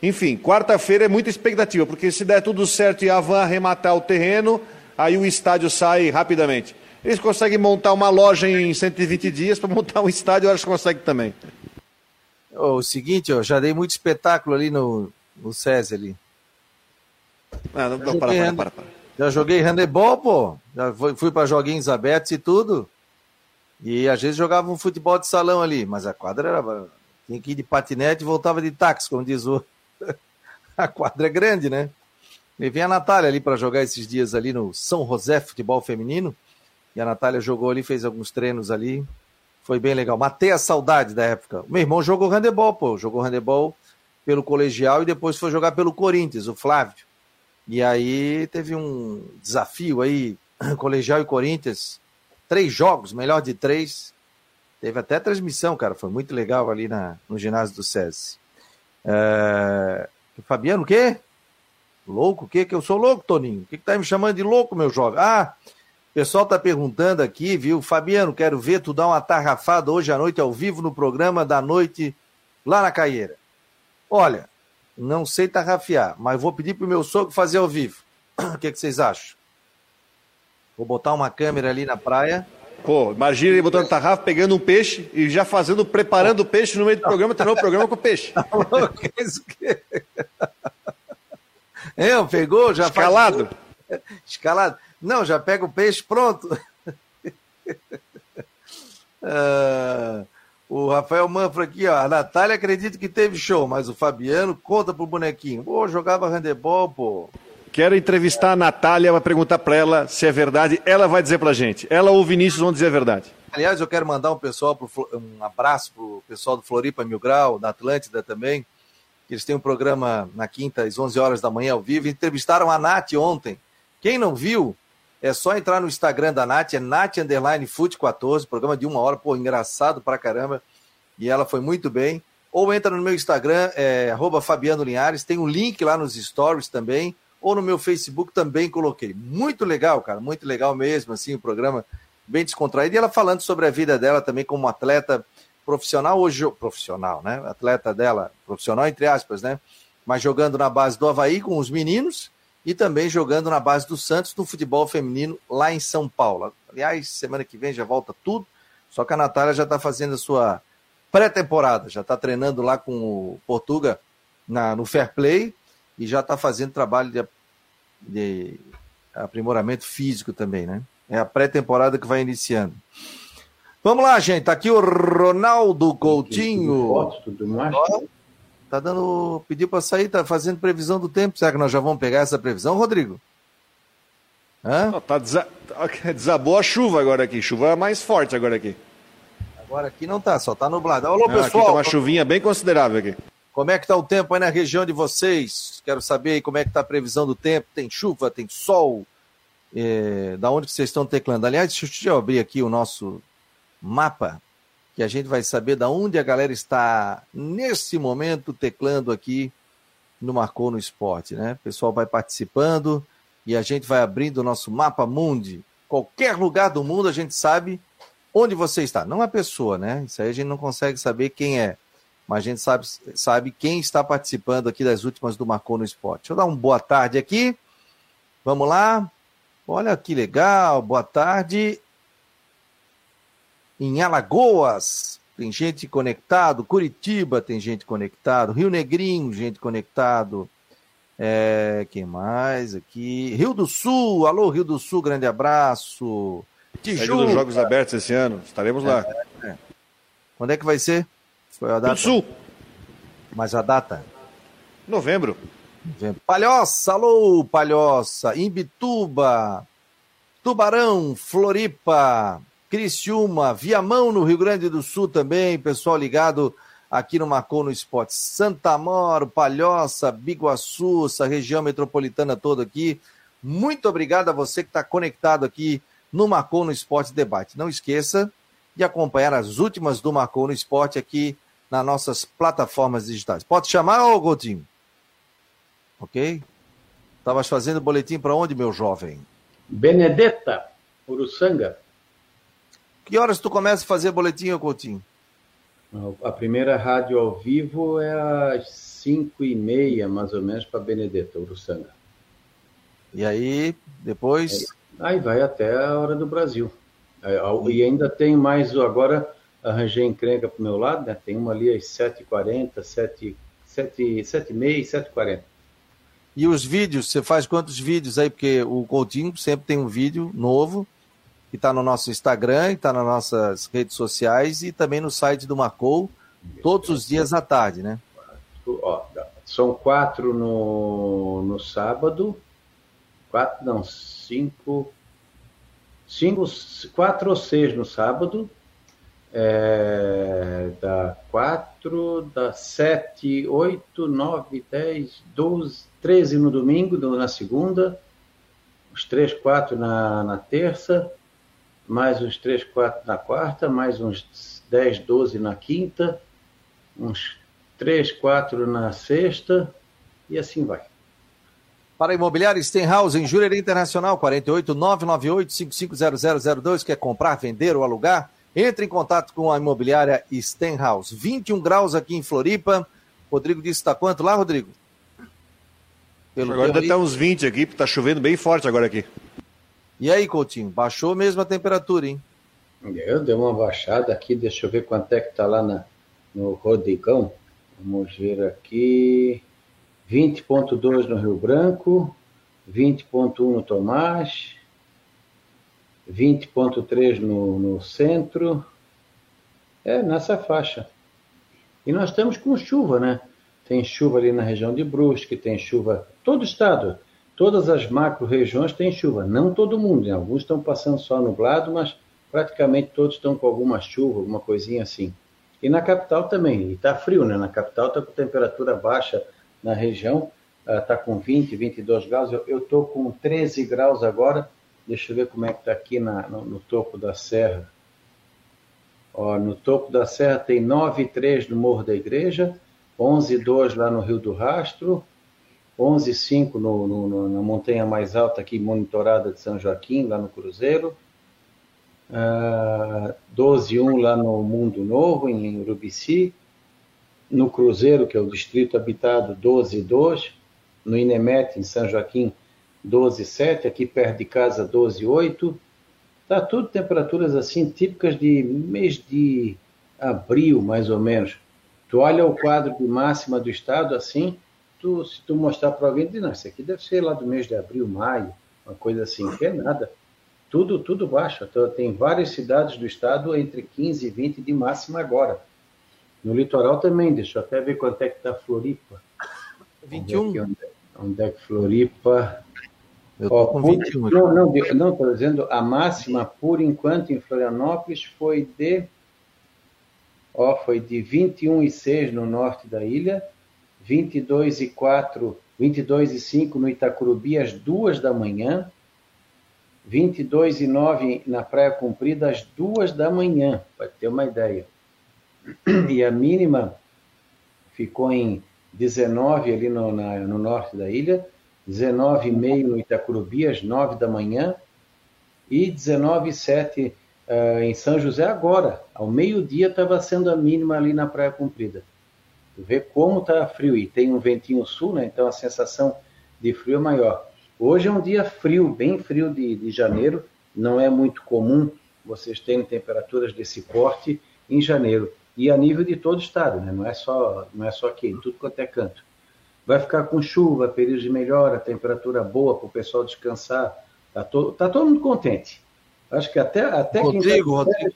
Enfim, quarta-feira é muita expectativa, porque se der tudo certo e a Havan arrematar o terreno... Aí o estádio sai rapidamente. Eles conseguem montar uma loja em cento e vinte dias, para montar um estádio, eu acho que consegue também. O seguinte, eu já dei muito espetáculo ali no, no SESI ali. Ah, não, não, para, para, para, para. Já joguei handebol, pô. Já fui para joguinhos abertos e tudo. E às vezes jogava um futebol de salão ali, mas a quadra era... Tinha que ir de patinete e voltava de táxi, como diz o... A quadra é grande, né? Levei a Natália ali para jogar esses dias ali no São José Futebol Feminino. E a Natália jogou ali, fez alguns treinos ali. Foi bem legal. Matei a saudade da época. Meu irmão jogou handebol, pô. Jogou handebol pelo colegial e depois foi jogar pelo Corinthians, o Flávio. E aí teve um desafio aí, colegial e Corinthians, três jogos, melhor de três. Teve até transmissão, cara, foi muito legal ali na, no ginásio do SESI. É... Fabiano, o quê? Louco, o quê? Que eu sou louco, Toninho? O que, que tá me chamando de louco, meu jovem? Ah, o pessoal tá perguntando aqui, viu? Fabiano, quero ver tu dar uma tarrafada hoje à noite ao vivo no programa da noite lá na Caieira. Olha, não sei tarrafiar, mas vou pedir pro meu sogro fazer ao vivo. O que, que vocês acham? Vou botar uma câmera ali na praia. Pô, imagina ele botando tarrafa, pegando um peixe e já fazendo, preparando o peixe no meio do programa, terminou o programa com o peixe. Tá louco, é isso que... É, pegou, já Escalado. Faz... Escalado. Não, já pega o peixe, pronto. uh, o Rafael Manfra aqui, ó. A Natália acredita que teve show, mas o Fabiano conta pro bonequinho. Pô, oh, jogava handebol, pô. Quero entrevistar a Natália para perguntar para ela se é verdade. Ela vai dizer para a gente. Ela ou o Vinícius vão dizer a verdade. Aliás, eu quero mandar um, pessoal pro, um abraço para o pessoal do Floripa Mil Grau, da Atlântida também. Eles têm um programa na quinta, às onze horas da manhã, ao vivo. Entrevistaram a Nath ontem. Quem não viu, é só entrar no Instagram da Nath. É Nath underline Fute quatorze, programa de uma hora. Pô, engraçado pra caramba. E ela foi muito bem. Ou entra no meu Instagram, é, arroba Fabiano Linhares. Tem um link lá nos stories também. Ou no meu Facebook também coloquei. Muito legal, cara, muito legal mesmo, assim, o programa bem descontraído. E ela falando sobre a vida dela também como atleta profissional, hoje profissional, né? Atleta dela, profissional entre aspas, né? Mas jogando na base do Avaí com os meninos e também jogando na base do Santos no futebol feminino lá em São Paulo. Aliás, semana que vem já volta tudo, só que a Natália já está fazendo a sua pré-temporada, já está treinando lá com o Portuga na, no Fair Play e já está fazendo trabalho de de aprimoramento físico também, né? É a pré-temporada que vai iniciando. Vamos lá, gente. Tá aqui o Ronaldo Coutinho. Foto, tudo mais. Tá dando... Pediu pra sair, tá fazendo previsão do tempo. Será que nós já vamos pegar essa previsão, Rodrigo? Hã? Não, tá desa... Desabou a chuva agora aqui. Chuva mais forte agora aqui. Agora aqui não tá, só tá nublado. Alô, não, pessoal. Aqui tá uma chuvinha bem considerável aqui. Como é que está o tempo aí na região de vocês? Quero saber aí como é que está a previsão do tempo. Tem chuva, tem sol? É, da onde que vocês estão teclando? Aliás, deixa eu abrir aqui o nosso mapa, que a gente vai saber da onde a galera está nesse momento teclando aqui no Marcou no Esporte, né? O pessoal vai participando e a gente vai abrindo o nosso mapa mundi. Qualquer lugar do mundo a gente sabe onde você está. Não a pessoa, né? Isso aí a gente não consegue saber quem é. Mas a gente sabe, sabe quem está participando aqui das últimas do Marcou no Esporte. Deixa eu dar uma boa tarde aqui. Vamos lá. Olha que legal. Boa tarde. Em Alagoas, tem gente conectado. Curitiba tem gente conectado. Rio Negrinho, gente conectado. É, quem mais aqui? Rio do Sul. Alô, Rio do Sul, grande abraço. Tijuca. Dos Jogos Abertos esse ano. Estaremos lá. É, é. Quando é que vai ser? Foi a data? Do Sul. Mas a data? Novembro. Novembro. Palhoça, alô, Palhoça. Imbituba, Tubarão, Floripa, Criciúma, Viamão no Rio Grande do Sul também. Pessoal ligado aqui no Marcou no Esporte. Santa Amaro, Palhoça, Biguaçu, essa região metropolitana toda aqui. Muito obrigado a você que está conectado aqui no Marcou no Esporte Debate. Não esqueça de acompanhar as últimas do Marcou no Esporte aqui nas nossas plataformas digitais. Pode chamar, ô Coutinho? Ok? Estavas fazendo boletim para onde, meu jovem? Benedetta, Uruçanga. Que horas tu começa a fazer boletim, ô Coutinho? A primeira rádio ao vivo é às cinco e meia, mais ou menos, para Benedetta, Uruçanga. E aí, depois? Aí vai até a hora do Brasil. E ainda tem mais, agora arranjei encrenca pro meu lado, né? Tem uma ali às sete e quarenta, sete e meia e sete e quarenta. E os vídeos, você faz quantos vídeos aí? Porque o Coutinho sempre tem um vídeo novo, que está no nosso Instagram, está nas nossas redes sociais e também no site do Marcou, todos os dias à tarde, né? Ó, são quatro no, no sábado, quatro, não, cinco... Cinco, quatro ou seis no sábado, É, dá quatro, dá sete, oito, nove, dez, doze, treze no domingo, na segunda, os três, quatro na, na terça, mais uns três, quatro na quarta, mais uns dez, doze na quinta, uns três, quatro na sexta, e assim vai. Para imobiliário Stenhouse, em Jurerê Internacional, quarenta e oito, nove nove oito, cinco cinco zero zero zero dois, quer comprar, vender ou alugar? Entre em contato com a imobiliária Stenhouse. vinte e um graus aqui em Floripa. Rodrigo disse que está quanto lá, Rodrigo? Pelo agora deve estar uns vinte aqui, porque está chovendo bem forte agora aqui. E aí, Coutinho, baixou mesmo a temperatura, hein? Eu dei uma baixada aqui, deixa eu ver quanto é que está lá na, no Rodrigão. Vamos ver aqui... vinte vírgula dois no Rio Branco, vinte vírgula um no Tomás, vinte vírgula três no, no centro, é nessa faixa. E nós estamos com chuva, né? Tem chuva ali na região de Brusque, tem chuva, todo o estado, todas as macro-regiões têm chuva, não todo mundo, né? Alguns estão passando só nublado, mas praticamente todos estão com alguma chuva, alguma coisinha assim. E na capital também, e está frio, né? Na capital está com temperatura baixa, na região, está com vinte, vinte e dois graus, eu estou com treze graus agora, deixa eu ver como é que está aqui na, no, no topo da serra. Ó, no topo da serra tem nove vírgula três no Morro da Igreja, onze vírgula dois lá no Rio do Rastro, onze vírgula cinco no, no, no, na montanha mais alta aqui, monitorada de São Joaquim, lá no Cruzeiro, ah, doze vírgula um lá no Mundo Novo, em Urubici, no Cruzeiro, que é o distrito habitado, doze vírgula dois, no Inemete, em São Joaquim, doze vírgula sete, aqui perto de casa, doze vírgula oito, está tudo temperaturas assim, típicas de mês de abril, mais ou menos. Tu olha o quadro de máxima do estado, assim, tu, se tu mostrar para alguém, diz, não, isso aqui deve ser lá do mês de abril, maio, uma coisa assim, que é nada, tudo, tudo baixo, então, tem várias cidades do estado entre quinze e vinte de máxima agora. No litoral também, deixa eu até ver quanto é que está Floripa. vinte e um. Onde é que, onde é que Floripa... Eu estou com vinte e um. Não, não, não, estou dizendo, a máxima, por enquanto, em Florianópolis, foi de... Ó, foi de vinte e um vírgula seis no norte da ilha, vinte e dois vírgula quatro, vinte e dois vírgula cinco no Itacurubi, às duas da manhã, vinte e dois vírgula nove na Praia Comprida, às duas da manhã, para ter uma ideia. E a mínima ficou em dezenove ali no, na, no norte da ilha, dezenove vírgula cinco no Itacurubi, às nove da manhã, e dezenove vírgula sete uh, em São José agora. Ao meio-dia estava sendo a mínima ali na Praia Comprida. Vê como está frio, e tem um ventinho sul, né? Então a sensação de frio é maior. Hoje é um dia frio, bem frio de, de janeiro, não é muito comum vocês terem temperaturas desse porte em janeiro. E a nível de todo o estado, né? Não é só, não é só aqui, em tudo quanto é canto. Vai ficar com chuva, período de melhora, temperatura boa para o pessoal descansar. Está to, tá todo mundo contente. Acho que até, até Rodrigo, quem tá de férias,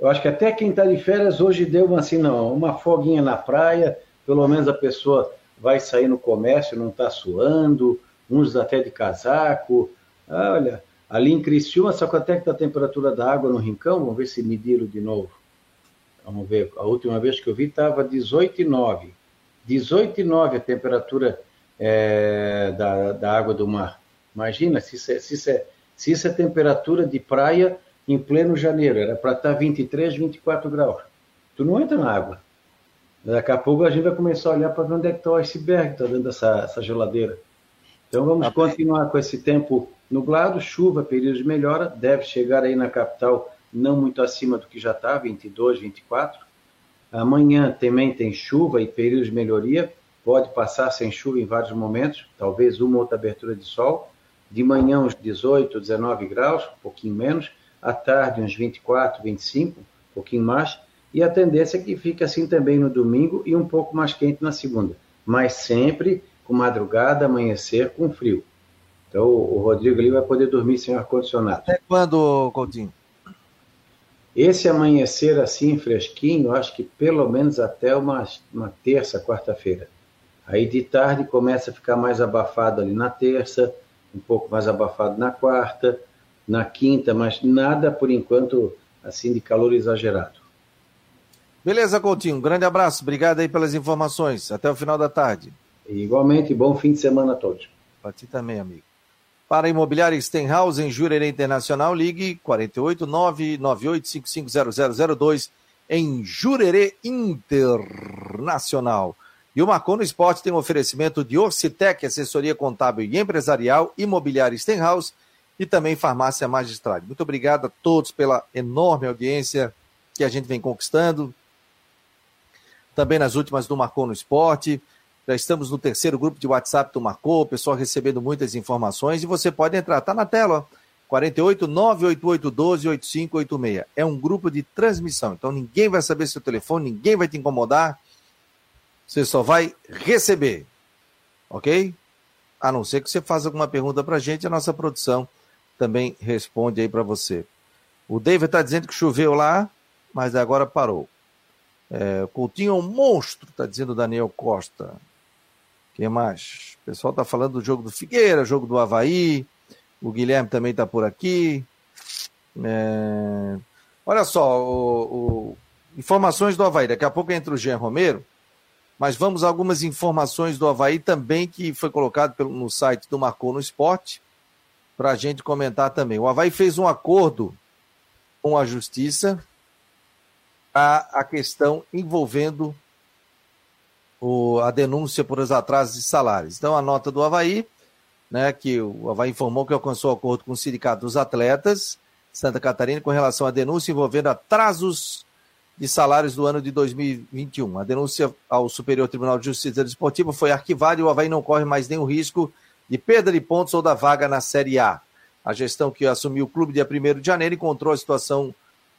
eu acho que até quem está de férias hoje deu uma, assim, não, uma folguinha na praia, pelo menos a pessoa vai sair no comércio, não está suando, uns até de casaco. Ah, olha, ali em Criciúma, só que até que está a temperatura da água no rincão, vamos ver se mediram de novo. Vamos ver, a última vez que eu vi estava dezoito vírgula nove. dezoito vírgula nove a temperatura é, da, da água do mar. Imagina, se isso, é, se, isso é, se isso é temperatura de praia em pleno janeiro. Era para estar vinte e três, vinte e quatro graus. Tu não entra na água. Daqui a pouco a gente vai começar a olhar para ver onde é que está o iceberg, está dentro dessa essa geladeira. Então vamos tá continuar bem. Com esse tempo nublado, chuva, período de melhora, deve chegar aí na capital... não muito acima do que já está, vinte e dois, vinte e quatro. Amanhã também tem chuva e período de melhoria, pode passar sem chuva em vários momentos, talvez uma outra abertura de sol. De manhã uns dezoito, dezenove graus, um pouquinho menos. À tarde uns vinte e quatro, vinte e cinco, um pouquinho mais. E a tendência é que fique assim também no domingo e um pouco mais quente na segunda. Mas sempre com madrugada, amanhecer com frio. Então o Rodrigo ali vai poder dormir sem ar-condicionado. Até quando, Coutinho? Esse amanhecer assim, fresquinho, acho que pelo menos até uma, uma terça, quarta-feira. Aí de tarde começa a ficar mais abafado ali na terça, um pouco mais abafado na quarta, na quinta, mas nada por enquanto assim de calor exagerado. Beleza, Coutinho, um grande abraço, obrigado aí pelas informações, até o final da tarde. Igualmente, bom fim de semana a todos. Para ti também, amigo. Para Imobiliária Stenhouse, em Jurerê Internacional, ligue quatro oito nove nove oito cinco cinco zero zero zero dois em Jurerê Internacional. E o Marcon no Esporte tem um oferecimento de Orcitec, assessoria contábil e empresarial, Imobiliária Stenhouse e também Farmácia Magistral. Muito obrigado a todos pela enorme audiência que a gente vem conquistando. Também nas últimas do Marcon no Esporte. Já estamos no terceiro grupo de WhatsApp do Marcon, o pessoal recebendo muitas informações. E você pode entrar, tá na tela, ó, quatro oito nove oito oito um dois oito cinco oito seis. É um grupo de transmissão, então ninguém vai saber seu telefone, ninguém vai te incomodar. Você só vai receber, ok? A não ser que você faça alguma pergunta pra gente, a nossa produção também responde aí pra você. O David tá dizendo que choveu lá, mas agora parou. É, Coutinho é um monstro, tá dizendo o Daniel Costa. Quem mais? O pessoal tá falando do jogo do Figueira, jogo do Avaí. O Guilherme também tá por aqui. É... Olha só, o, o... informações do Avaí. Daqui a pouco entra o Jean Romero, mas vamos a algumas informações do Avaí também que foi colocado pelo, no site do Marcou no Esporte para a gente comentar também. O Avaí fez um acordo com a Justiça para a questão envolvendo o, a denúncia por os atrasos de salários. Então, a nota do Avaí, né, que o Avaí informou que alcançou acordo com o Sindicato dos Atletas de Santa Catarina com relação à denúncia envolvendo atrasos de salários do ano de dois mil e vinte e um. A denúncia ao Superior Tribunal de Justiça Desportiva foi arquivada e o Avaí não corre mais nenhum risco de perda de pontos ou da vaga na Série A. A gestão que assumiu o clube dia primeiro de janeiro encontrou a situação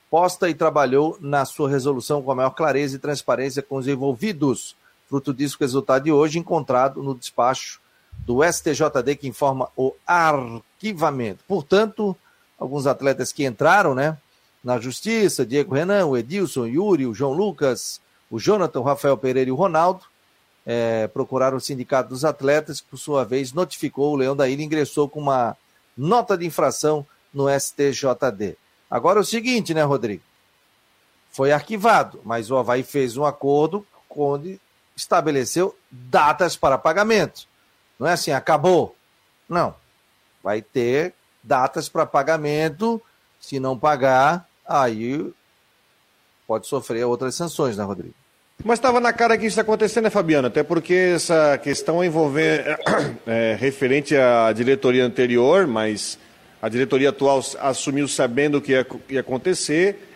posta e trabalhou na sua resolução com a maior clareza e transparência com os envolvidos. Fruto disso, o resultado de hoje encontrado no despacho do S T J D que informa o arquivamento. Portanto, alguns atletas que entraram, né, na Justiça, Diego Renan, o Edilson, o Yuri, o João Lucas, o Jonathan, o Rafael Pereira e o Ronaldo, é, procuraram o Sindicato dos Atletas, que por sua vez notificou o Leão da Ilha e ingressou com uma nota de infração no S T J D. Agora é o seguinte, né, Rodrigo? Foi arquivado, mas o Avaí fez um acordo onde estabeleceu datas para pagamento. Não é assim, acabou. Não. Vai ter datas para pagamento. Se não pagar, aí pode sofrer outras sanções, né, Rodrigo? Mas estava na cara que isso está acontecendo, né, Fabiano? Até porque essa questão envolver é, referente à diretoria anterior, mas a diretoria atual assumiu sabendo o que ia, ia acontecer,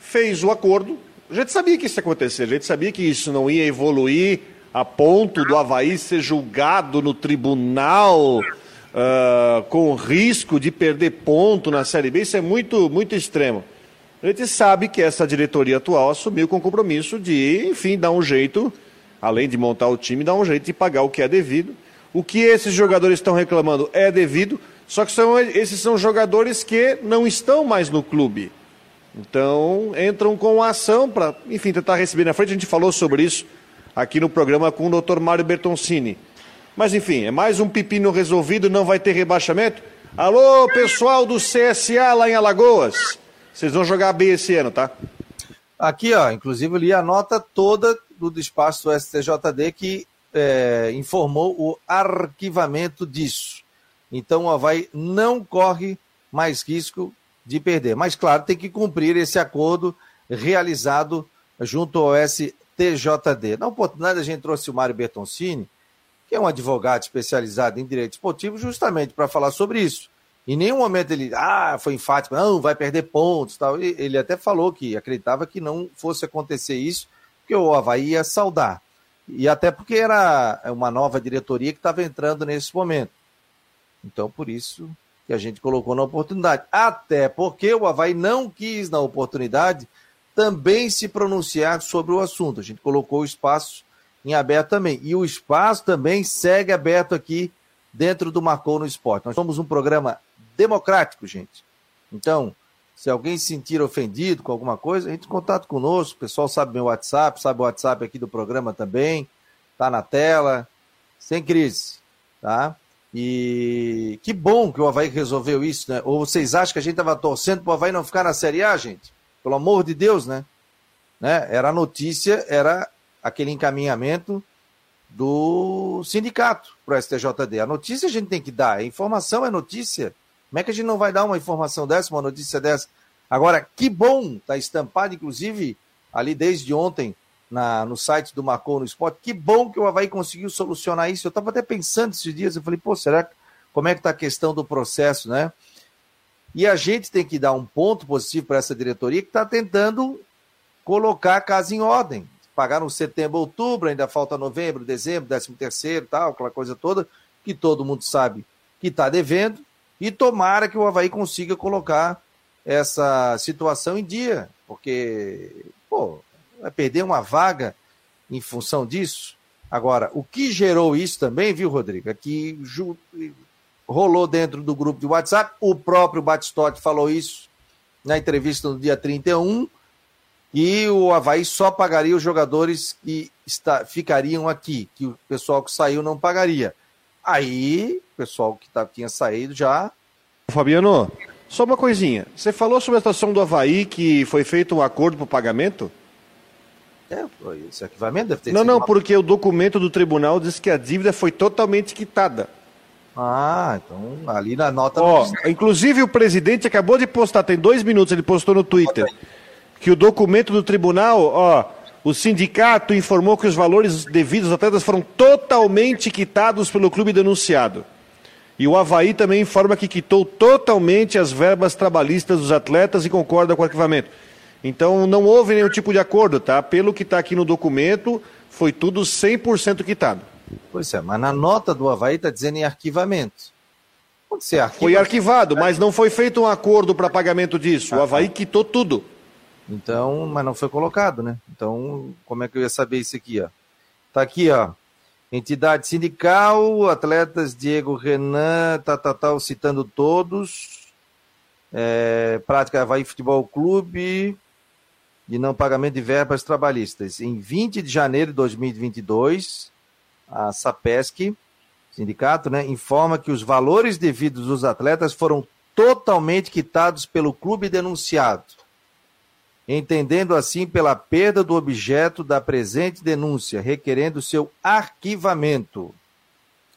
fez o acordo. A gente sabia que isso ia acontecer, a gente sabia que isso não ia evoluir a ponto do Avaí ser julgado no tribunal... Uh, com risco de perder ponto na Série B, isso é muito, muito extremo. A gente sabe que essa diretoria atual assumiu com o compromisso de, enfim, dar um jeito, além de montar o time, dar um jeito de pagar o que é devido. O que esses jogadores estão reclamando é devido, só que são, esses são jogadores que não estão mais no clube. Então, entram com ação para, enfim, tentar receber na frente. A gente falou sobre isso aqui no programa com o doutor Mário Bertoncini. Mas, enfim, é mais um pepino resolvido, não vai ter rebaixamento. Alô, pessoal do C S A lá em Alagoas. Vocês vão jogar B esse ano, tá? Aqui, ó, inclusive, eu li a nota toda do despacho do S T J D que é, informou o arquivamento disso. Então, o Avaí não corre mais risco de perder. Mas, claro, tem que cumprir esse acordo realizado junto ao S T J D. Na oportunidade, a gente trouxe o Mário Bertoncini, que é um advogado especializado em direito esportivo, justamente para falar sobre isso. Em nenhum momento ele, ah, foi enfático, não, vai perder pontos, tal. Ele até falou que acreditava que não fosse acontecer isso, porque o Avaí ia saudar. E até porque era uma nova diretoria que estava entrando nesse momento. Então, por isso que a gente colocou na oportunidade. Até porque o Avaí não quis, na oportunidade, também se pronunciar sobre o assunto. A gente colocou o espaço em aberto também. E o espaço também segue aberto aqui dentro do Marcou no Esporte. Nós somos um programa democrático, gente. Então, se alguém se sentir ofendido com alguma coisa, entre em contato conosco. O pessoal sabe meu WhatsApp, sabe o WhatsApp aqui do programa também. Tá na tela. Sem crise, tá? E que bom que o Avaí resolveu isso, né? Ou vocês acham que a gente tava torcendo pro Avaí não ficar na Série A, gente? Pelo amor de Deus, né? né? Era a notícia, era aquele encaminhamento do sindicato para o S T J D. A notícia a gente tem que dar, a informação é notícia. Como é que a gente não vai dar uma informação dessa, uma notícia dessa? Agora, que bom, está estampado, inclusive, ali desde ontem, na, no site do Marcou no Esporte, que bom que o Avaí conseguiu solucionar isso. Eu estava até pensando esses dias, eu falei, pô, será que, como é que está a questão do processo, né? E a gente tem que dar um ponto positivo para essa diretoria que está tentando colocar a casa em ordem. Pagaram setembro, outubro, ainda falta novembro, dezembro, décimo terceiro, tal, aquela coisa toda, que todo mundo sabe que está devendo, e tomara que o Avaí consiga colocar essa situação em dia, porque, pô, vai perder uma vaga em função disso. Agora, o que gerou isso também, viu, Rodrigo, é que rolou dentro do grupo de WhatsApp, o próprio Batistotti falou isso na entrevista no dia trinta e um, e o Avaí só pagaria os jogadores que está, ficariam aqui, que o pessoal que saiu não pagaria. Aí, o pessoal que tá, tinha saído já... Fabiano, só uma coisinha. Você falou sobre a situação do Avaí, que foi feito um acordo para o pagamento? É, esse arquivamento deve ter não, sido... Não, não, uma... porque o documento do tribunal diz que a dívida foi totalmente quitada. Ah, então ali na nota... Ó, não... Inclusive o presidente acabou de postar, tem dois minutos, ele postou no Twitter... que o documento do tribunal, ó, o sindicato informou que os valores devidos aos atletas foram totalmente quitados pelo clube denunciado. E o Avaí também informa que quitou totalmente as verbas trabalhistas dos atletas e concorda com o arquivamento. Então não houve nenhum tipo de acordo, tá? Pelo que está aqui no documento, foi tudo cem por cento quitado. Pois é, mas na nota do Avaí está dizendo em arquivamento. Pode ser arquivado. Foi arquivado, mas não foi feito um acordo para pagamento disso. O Avaí quitou tudo. Então, mas não foi colocado, né? Então, como é que eu ia saber isso aqui, ó? Tá aqui, ó. Entidade sindical, atletas Diego Renan, tá, tá, tá, citando todos. É, prática Avaí Futebol Clube de não pagamento de verbas trabalhistas. Em vinte de janeiro de dois mil e vinte e dois, a SAPESC, sindicato, né, informa que os valores devidos dos atletas foram totalmente quitados pelo clube denunciado, entendendo assim pela perda do objeto da presente denúncia, requerendo seu arquivamento.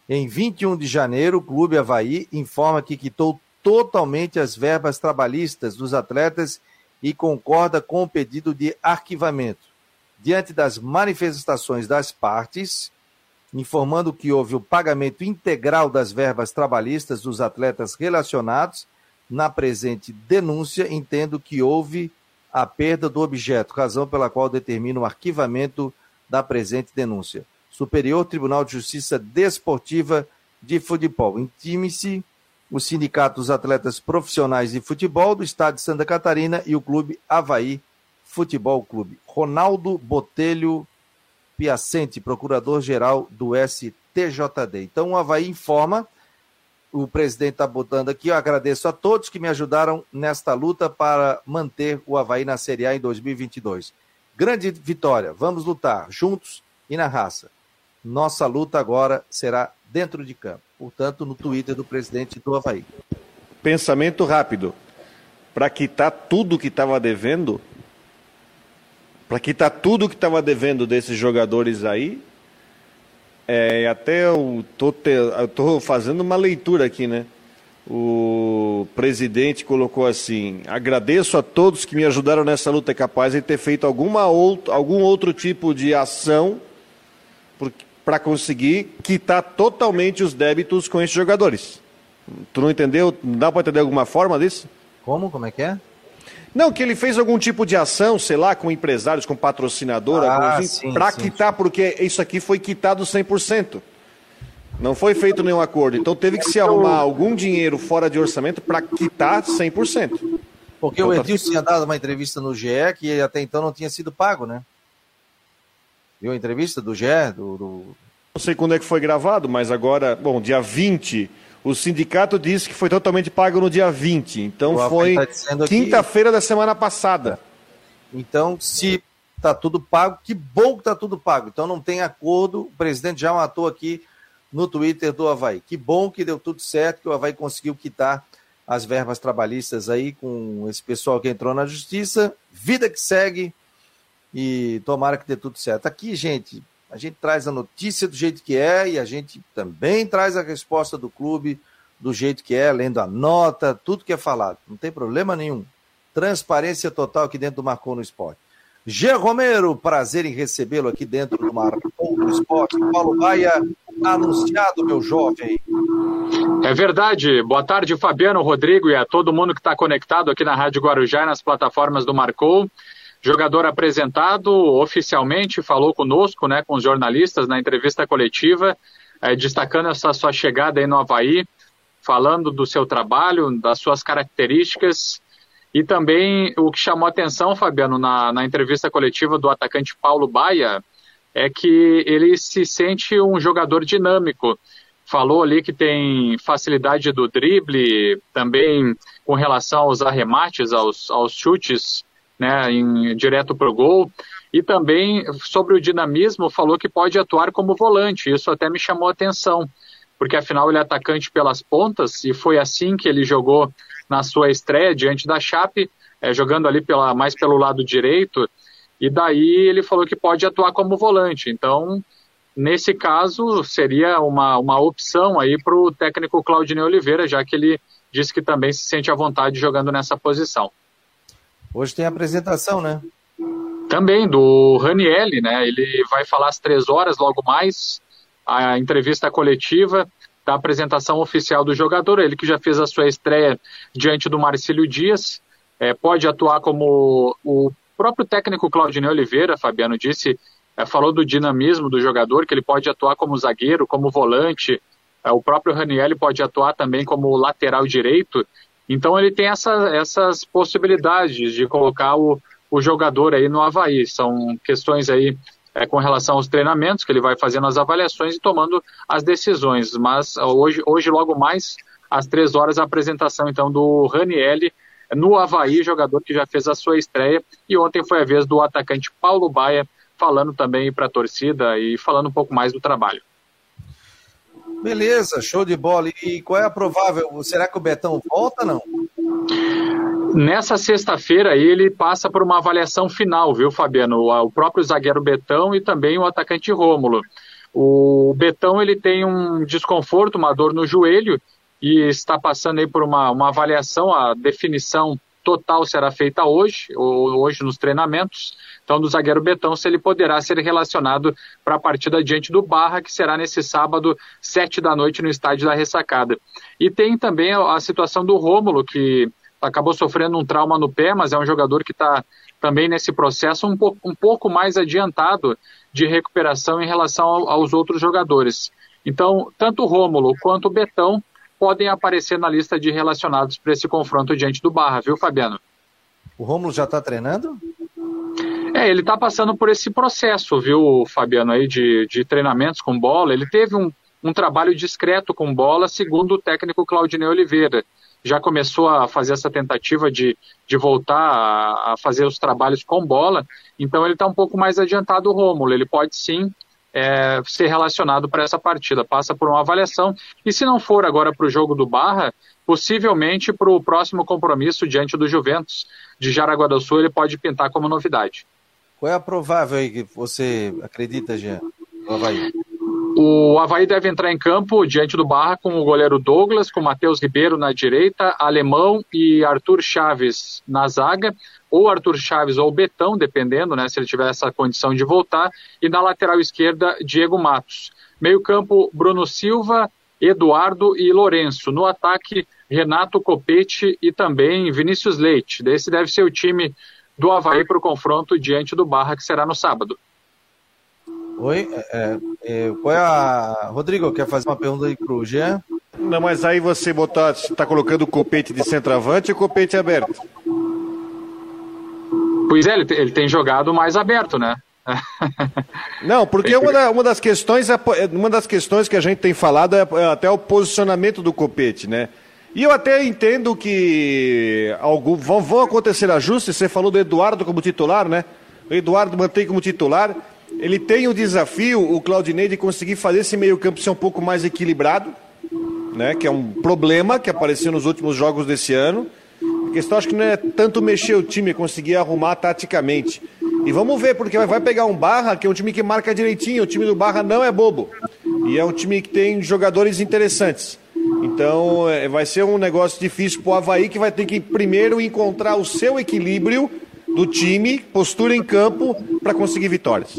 Em vinte e um de janeiro, o Clube Avaí informa que quitou totalmente as verbas trabalhistas dos atletas e concorda com o pedido de arquivamento. Diante das manifestações das partes, informando que houve o pagamento integral das verbas trabalhistas dos atletas relacionados, na presente denúncia, entendo que houve a perda do objeto, razão pela qual determina o arquivamento da presente denúncia. Superior Tribunal de Justiça Desportiva de Futebol. Intime-se o Sindicato dos Atletas Profissionais de Futebol do Estado de Santa Catarina e o Clube Avaí Futebol Clube. Ronaldo Botelho Piacente, Procurador-Geral do S T J D. Então o Avaí informa, o presidente está botando aqui, eu agradeço a todos que me ajudaram nesta luta para manter o Avaí na Série A em dois mil e vinte e dois. Grande vitória, vamos lutar juntos e na raça. Nossa luta agora será dentro de campo. Portanto, no Twitter do presidente do Avaí. Pensamento rápido. Para quitar tudo que estava devendo, para quitar tudo que estava devendo desses jogadores aí, É, até eu tô, te, eu tô fazendo uma leitura aqui, né? O presidente colocou assim, agradeço a todos que me ajudaram nessa luta, capaz de ter feito alguma outro, algum outro tipo de ação para conseguir quitar totalmente os débitos com esses jogadores. Tu não entendeu? Não dá para entender alguma forma disso? Como? Como é que é? Não, que ele fez algum tipo de ação, sei lá, com empresários, com patrocinador, ah, para quitar, sim. Porque isso aqui foi quitado cem por cento. Não foi feito nenhum acordo. Então teve que se arrumar algum dinheiro fora de orçamento para quitar cem por cento. Porque então, o Edilson tá... tinha dado uma entrevista no G E que até então não tinha sido pago, né? Viu a entrevista do G E? Do, do... Não sei quando é que foi gravado, mas agora, bom, dia vinte... O sindicato disse que foi totalmente pago no dia vinte. Então o foi tá quinta-feira que... da semana passada. Então, se está tudo pago, que bom que está tudo pago. Então não tem acordo, o presidente já matou aqui no Twitter do Avaí. Que bom que deu tudo certo, que o Avaí conseguiu quitar as verbas trabalhistas aí com esse pessoal que entrou na justiça. Vida que segue, e tomara que dê tudo certo. Aqui, gente, a gente traz a notícia do jeito que é e a gente também traz a resposta do clube do jeito que é, lendo a nota, tudo que é falado. Não tem problema nenhum. Transparência total aqui dentro do Marcou no Esporte. G. Romero, prazer em recebê-lo aqui dentro do Marcou no Esporte. Paulo Baia, anunciado, meu jovem. É verdade. Boa tarde, Fabiano, Rodrigo e a todo mundo que está conectado aqui na Rádio Guarujá e nas plataformas do Marcou. Jogador apresentado oficialmente, falou conosco, né, com os jornalistas na entrevista coletiva, eh, destacando essa sua chegada aí no Avaí, falando do seu trabalho, das suas características, e também o que chamou atenção, Fabiano, na, na entrevista coletiva do atacante Paulo Baia, é que ele se sente um jogador dinâmico. Falou ali que tem facilidade do drible, também com relação aos arremates, aos, aos chutes, né, em, direto para o gol, e também sobre o dinamismo falou que pode atuar como volante. Isso até me chamou a atenção, porque afinal ele é atacante pelas pontas e foi assim que ele jogou na sua estreia diante da Chape, é, jogando ali pela, mais pelo lado direito, e daí ele falou que pode atuar como volante. Então, nesse caso, seria uma, uma opção aí para o técnico Claudinei Oliveira, já que ele disse que também se sente à vontade jogando nessa posição. Hoje tem a apresentação, né? Também, do Raniel, né? Ele vai falar às três horas, logo mais, a entrevista coletiva da apresentação oficial do jogador. Ele que já fez a sua estreia diante do Marcílio Dias. É, pode atuar como o próprio técnico Claudinei Oliveira, Fabiano, disse, é, falou do dinamismo do jogador, que ele pode atuar como zagueiro, como volante. É, o próprio Raniel pode atuar também como lateral direito. Então ele tem essa, essas possibilidades de colocar o, o jogador aí no Avaí. São questões aí é, com relação aos treinamentos, que ele vai fazendo as avaliações e tomando as decisões. Mas hoje, hoje logo mais, às três horas, a apresentação então do Raniel no Avaí, jogador que já fez a sua estreia. E ontem foi a vez do atacante Paulo Baia, falando também para a torcida e falando um pouco mais do trabalho. Beleza, show de bola. E qual é a provável? Será que o Betão volta ou não? Nessa sexta-feira aí ele passa por uma avaliação final, viu, Fabiano? O próprio zagueiro Betão e também o atacante Rômulo. O Betão, ele tem um desconforto, uma dor no joelho, e está passando aí por uma, uma avaliação. A definição total será feita hoje, ou hoje nos treinamentos. Então, do zagueiro Betão, se ele poderá ser relacionado para a partida diante do Barra, que será nesse sábado, sete da noite, no Estádio da Ressacada. E tem também a situação do Rômulo, que acabou sofrendo um trauma no pé, mas é um jogador que está também nesse processo um pouco, um pouco mais adiantado de recuperação em relação aos outros jogadores. Então, tanto o Rômulo quanto o Betão podem aparecer na lista de relacionados para esse confronto diante do Barra, viu, Fabiano? O Rômulo já está treinando? É, ele está passando por esse processo, viu, Fabiano, aí de, de treinamentos com bola. Ele teve um, um trabalho discreto com bola, segundo o técnico Claudinei Oliveira. Já começou a fazer essa tentativa de, de voltar a, a fazer os trabalhos com bola, então ele está um pouco mais adiantado, o Rômulo. Ele pode sim é, ser relacionado para essa partida, passa por uma avaliação, e se não for agora para o jogo do Barra, possivelmente para o próximo compromisso diante do Juventus de Jaraguá do Sul, ele pode pintar como novidade. Qual é a provável aí que você acredita, Jean, do Avaí? O Avaí deve entrar em campo diante do Barra com o goleiro Douglas, com o Matheus Ribeiro na direita, Alemão e Arthur Chaves na zaga, ou Arthur Chaves ou Betão, dependendo, né, se ele tiver essa condição de voltar, e na lateral esquerda, Diego Matos. Meio campo, Bruno Silva, Eduardo e Lourenço. No ataque, Renato Copete e também Vinícius Leite. Esse deve ser o time do Avaí para o confronto diante do Barra, que será no sábado. Oi, é, é, qual é a... Rodrigo, quer fazer uma pergunta aí para o Jean? Não, mas aí você botar, está colocando o Copete de centroavante e o Copete aberto. Pois é, ele, te, ele tem jogado mais aberto, né? Não, porque uma, da, uma, das questões, uma das questões que a gente tem falado é até o posicionamento do Copete, né? E eu até entendo que algum, vão, vão acontecer ajustes. Você falou do Eduardo como titular, né? O Eduardo mantém como titular. Ele tem o desafio, o Claudinei, de conseguir fazer esse meio-campo ser um pouco mais equilibrado, né? Que é um problema que apareceu nos últimos jogos desse ano. A questão, acho que não é tanto mexer o time, é conseguir arrumar taticamente. E vamos ver, porque vai pegar um Barra, que é um time que marca direitinho. O time do Barra não é bobo. E é um time que tem jogadores interessantes. Então, é, vai ser um negócio difícil pro Avaí, que vai ter que primeiro encontrar o seu equilíbrio do time, postura em campo, para conseguir vitórias.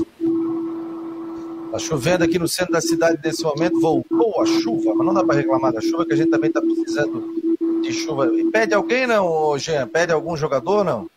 Tá chovendo aqui no centro da cidade nesse momento, voltou a chuva, mas não dá para reclamar da chuva, que a gente também tá precisando de chuva. E pede alguém, não, Jean? Pede algum jogador, não?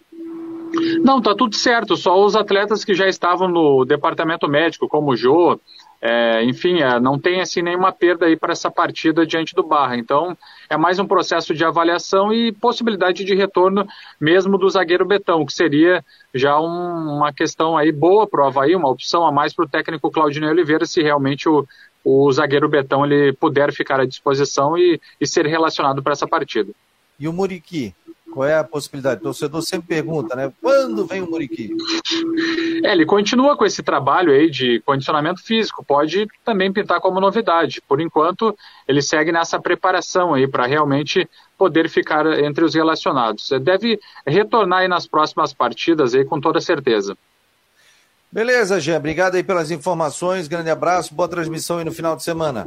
Não, tá tudo certo, só os atletas que já estavam no departamento médico, como o Jô, é, enfim, é, não tem assim nenhuma perda aí para essa partida diante do Barra. Então, é mais um processo de avaliação e possibilidade de retorno mesmo do zagueiro Betão, que seria já um, uma questão aí boa para o Avaí, uma opção a mais para o técnico Claudinei Oliveira, se realmente o, o zagueiro Betão ele puder ficar à disposição e, e ser relacionado para essa partida. E o Muriqui? Qual é a possibilidade? O torcedor sempre pergunta, né? Quando vem o Muriqui? É, ele continua com esse trabalho aí de condicionamento físico, pode também pintar como novidade. Por enquanto, ele segue nessa preparação aí para realmente poder ficar entre os relacionados. Ele deve retornar aí nas próximas partidas aí com toda certeza. Beleza, Jean. Obrigado aí pelas informações. Grande abraço. Boa transmissão aí no final de semana.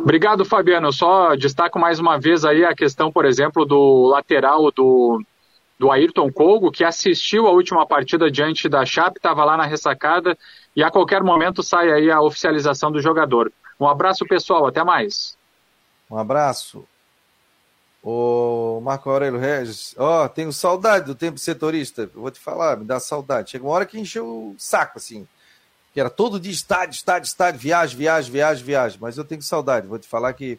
Obrigado, Fabiano. Eu só destaco mais uma vez aí a questão, por exemplo, do lateral do, do Ayrton Colgo, que assistiu a última partida diante da Chape, estava lá na Ressacada, e a qualquer momento sai aí a oficialização do jogador. Um abraço, pessoal. Até mais. Um abraço. Ô, Marco Aurélio Regis, ó, oh, tenho saudade do tempo setorista. Eu vou te falar, me dá saudade. Chega uma hora que encheu o saco, assim. Que era todo dia estádio, estádio, estádio, viagem, viagem, viagem, viagem. Mas eu tenho saudade, vou te falar que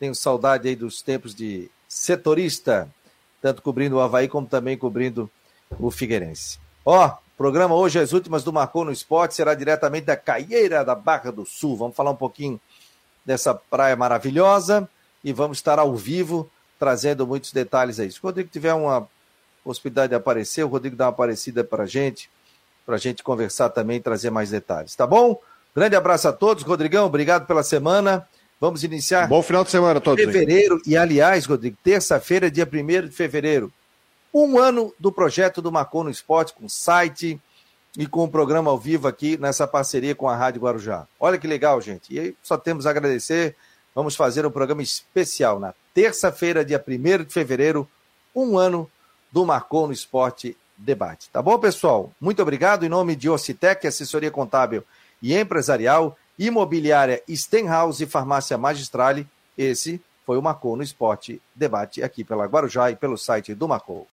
tenho saudade aí dos tempos de setorista, tanto cobrindo o Avaí como também cobrindo o Figueirense. Ó, programa hoje, as últimas do Marcou no Esporte, será diretamente da Caieira da Barra do Sul. Vamos falar um pouquinho dessa praia maravilhosa e vamos estar ao vivo trazendo muitos detalhes aí. Se o Rodrigo tiver uma possibilidade de aparecer, o Rodrigo dá uma aparecida pra gente, pra gente conversar também e trazer mais detalhes, tá bom? Grande abraço a todos. Rodrigão, obrigado pela semana. Vamos iniciar... Bom final de semana a todos. Fevereiro, e aliás, Rodrigo, terça-feira, dia primeiro de fevereiro, um ano do projeto do Marcou no Esporte, com site e com o programa ao vivo aqui, nessa parceria com a Rádio Guarujá. Olha que legal, gente. E aí, só temos a agradecer. Vamos fazer um programa especial na terça-feira, dia primeiro de fevereiro, um ano do Marcou no Esporte Debate. Tá bom, pessoal? Muito obrigado. Em nome de Orcitec, assessoria contábil e empresarial, imobiliária Stenhouse e farmácia Magistrale, esse foi o Marcou no Esporte Debate aqui pela Guarujá e pelo site do Marcou.